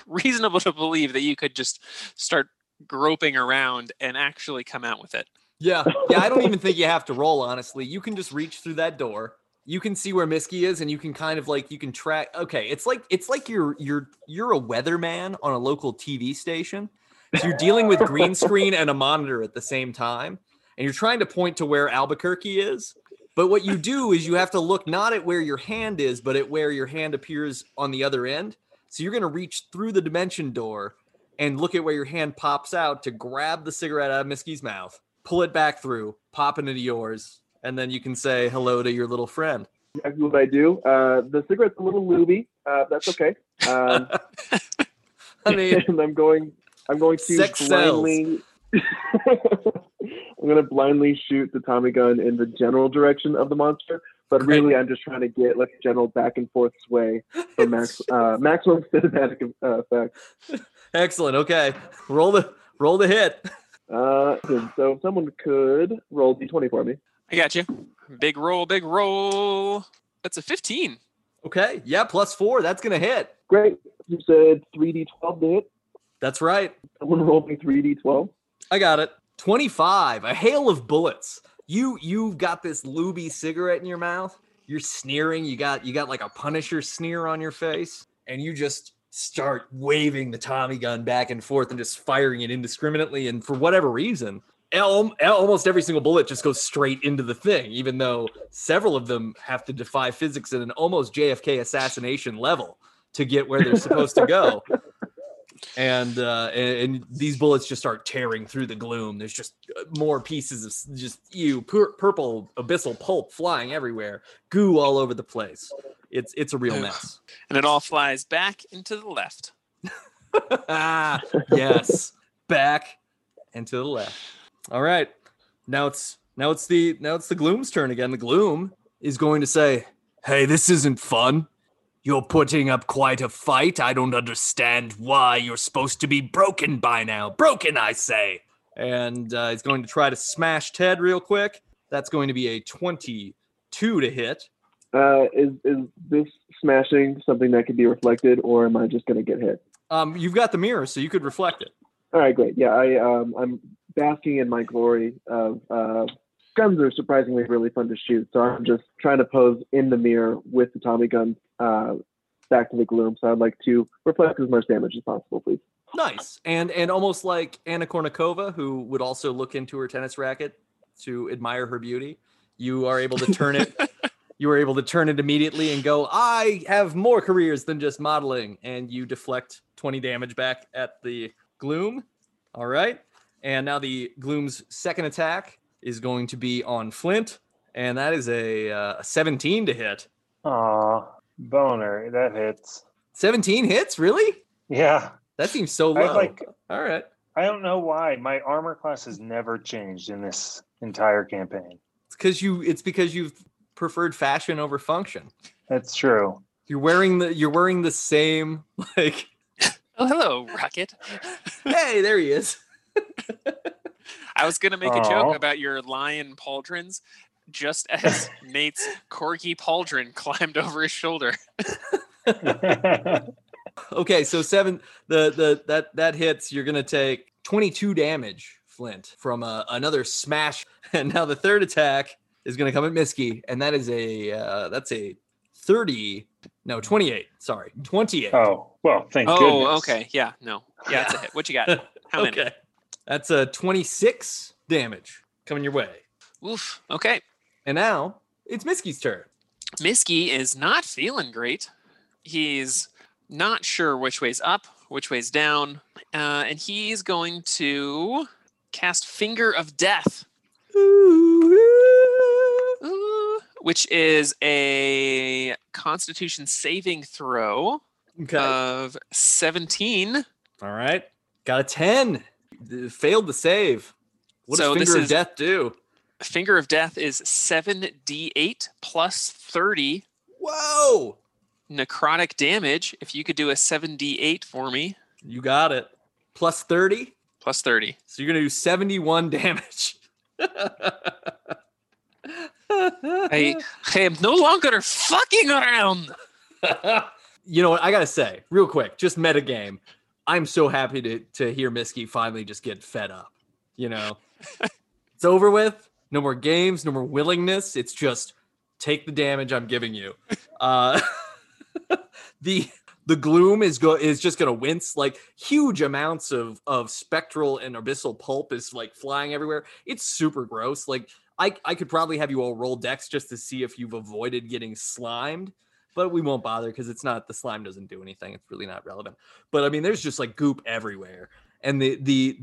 reasonable to believe that you could just start groping around and actually come out with it. Yeah. I don't even think you have to roll. Honestly, you can just reach through that door. You can see where Miski is, and you can kind of like you can track. Okay, it's like you're a weatherman on a local TV station. So you're dealing with green screen and a monitor at the same time, and you're trying to point to where Albuquerque is. But what you do is you have to look not at where your hand is, but at where your hand appears on the other end. So you're going to reach through the dimension door and look at where your hand pops out to grab the cigarette out of Miski's mouth, pull it back through, pop it into yours, and then you can say hello to your little friend. That's what I do. The cigarette's a little looby. That's okay. I mean, I'm going to blindly. I'm going to blindly shoot the Tommy gun in the general direction of the monster, but really I'm just trying to get like a general back and forth sway for maximum cinematic effect. Excellent. Okay. Roll the hit. So if someone could roll D20 for me. I got you. Big roll. That's a 15. Okay. Yeah. +4. That's going to hit. Great. You said 3D12 to hit. That's right. Someone rolled me 3D12. I got it. 25, a hail of bullets. You've got this looby cigarette in your mouth. You're sneering. You got like a Punisher sneer on your face, and you just start waving the Tommy gun back and forth and just firing it indiscriminately. And for whatever reason, almost every single bullet just goes straight into the thing, even though several of them have to defy physics at an almost JFK assassination level to get where they're supposed to go. And these bullets just start tearing through the gloom. There's just more pieces of just purple abyssal pulp flying everywhere, goo all over the place. It's a real mess. And it all flies back into the left. Yes, back and to the left. All right, now it's the Gloom's turn again. The Gloom is going to say, "Hey, this isn't fun. You're putting up quite a fight. I don't understand why you're supposed to be broken by now. Broken, I say." And he's going to try to smash Ted real quick. That's going to be a 22 to hit. Is this smashing something that could be reflected, or am I just going to get hit? You've got the mirror, so you could reflect it. All right, great. Yeah, I'm basking in my glory of... guns are surprisingly really fun to shoot, so I'm just trying to pose in the mirror with the Tommy gun back to the Gloom, so I'd like to reflect as much damage as possible, please. Nice. And almost like Anna Kournikova, who would also look into her tennis racket to admire her beauty, you are able to turn it immediately and go, "I have more careers than just modeling," and you deflect 20 damage back at the Gloom. All right. And now the Gloom's second attack is going to be on Flint, and that is a 17 to hit. Aw, boner, that hits. 17 hits, really? Yeah. That seems so low. All right. I don't know why. My armor class has never changed in this entire campaign. It's because you've preferred fashion over function. That's true. You're wearing the same, like, oh, hello, Rocket. Hey, there he is. I was going to make a joke about your lion pauldrons just as Nate's corgi pauldron climbed over his shoulder. Okay, so that hits. You're going to take 22 damage, Flint, from another smash. And now the third attack is going to come at Miski, and that is a 28. Sorry, 28. Oh, well, thank goodness. Oh, okay. Yeah, no. Yeah, that's a hit. What you got? How many? Okay. That's a 26 damage coming your way. Oof. Okay. And now it's Miski's turn. Miski is not feeling great. He's not sure which way's up, which way's down. And he's going to cast Finger of Death. Which is a Constitution saving throw of 17. All right. Got a 10. Failed the save. What does Finger of Death do? Finger of Death is 7d8 plus 30. Whoa! Necrotic damage. If you could do a 7d8 for me. You got it. Plus 30? Plus 30. So you're going to do 71 damage. I am no longer fucking around. You know what? I got to say, real quick, just metagame. I'm so happy to hear Miski finally just get fed up. You know, it's over with. No more games, no more willingness. It's just take the damage I'm giving you. The gloom is just gonna wince. Like huge amounts of spectral and abyssal pulp is like flying everywhere. It's super gross. Like I could probably have you all roll dex just to see if you've avoided getting slimed, but we won't bother because it's not, the slime doesn't do anything. It's really not relevant. But I mean, there's just like goop everywhere, and the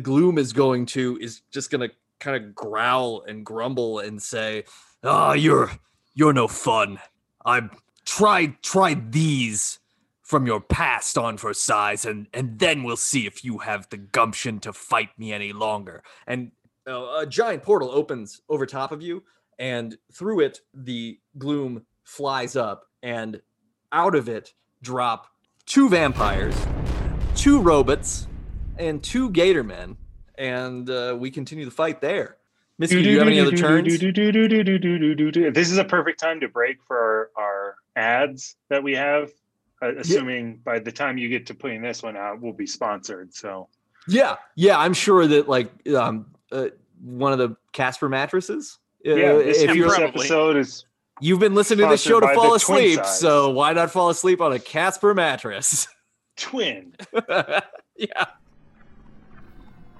gloom is just gonna kind of growl and grumble and say, you're no fun. I've tried these from your past on for size, and then we'll see if you have the gumption to fight me any longer. And a giant portal opens over top of you, and through it, the gloom flies up, and out of it drop 2 vampires, 2 robots, and 2 gator men. And we continue the fight there. Miski, do you have any other turns? This is a perfect time to break for our ads that we have. Assuming by the time you get to putting this one out, we'll be sponsored. So yeah, I'm sure that like one of the Casper mattresses. You've been listening to this show to fall asleep, so why not fall asleep on a Casper mattress? Twin. Yeah.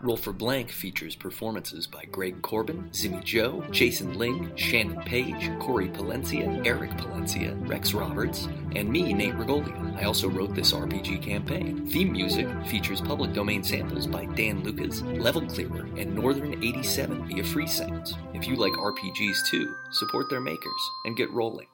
Roll for Blank features performances by Greg Corbin, Zimmy Joe, Jason Ling, Shannon Page, Corey Palencia, Eric Palencia, Rex Roberts, and me, Nate Regolia. I also wrote this RPG campaign. Theme music features public domain samples by Dan Lucas, Level Clearer, and Northern 87 via Freesounds. If you like RPGs too, support their makers and get rolling.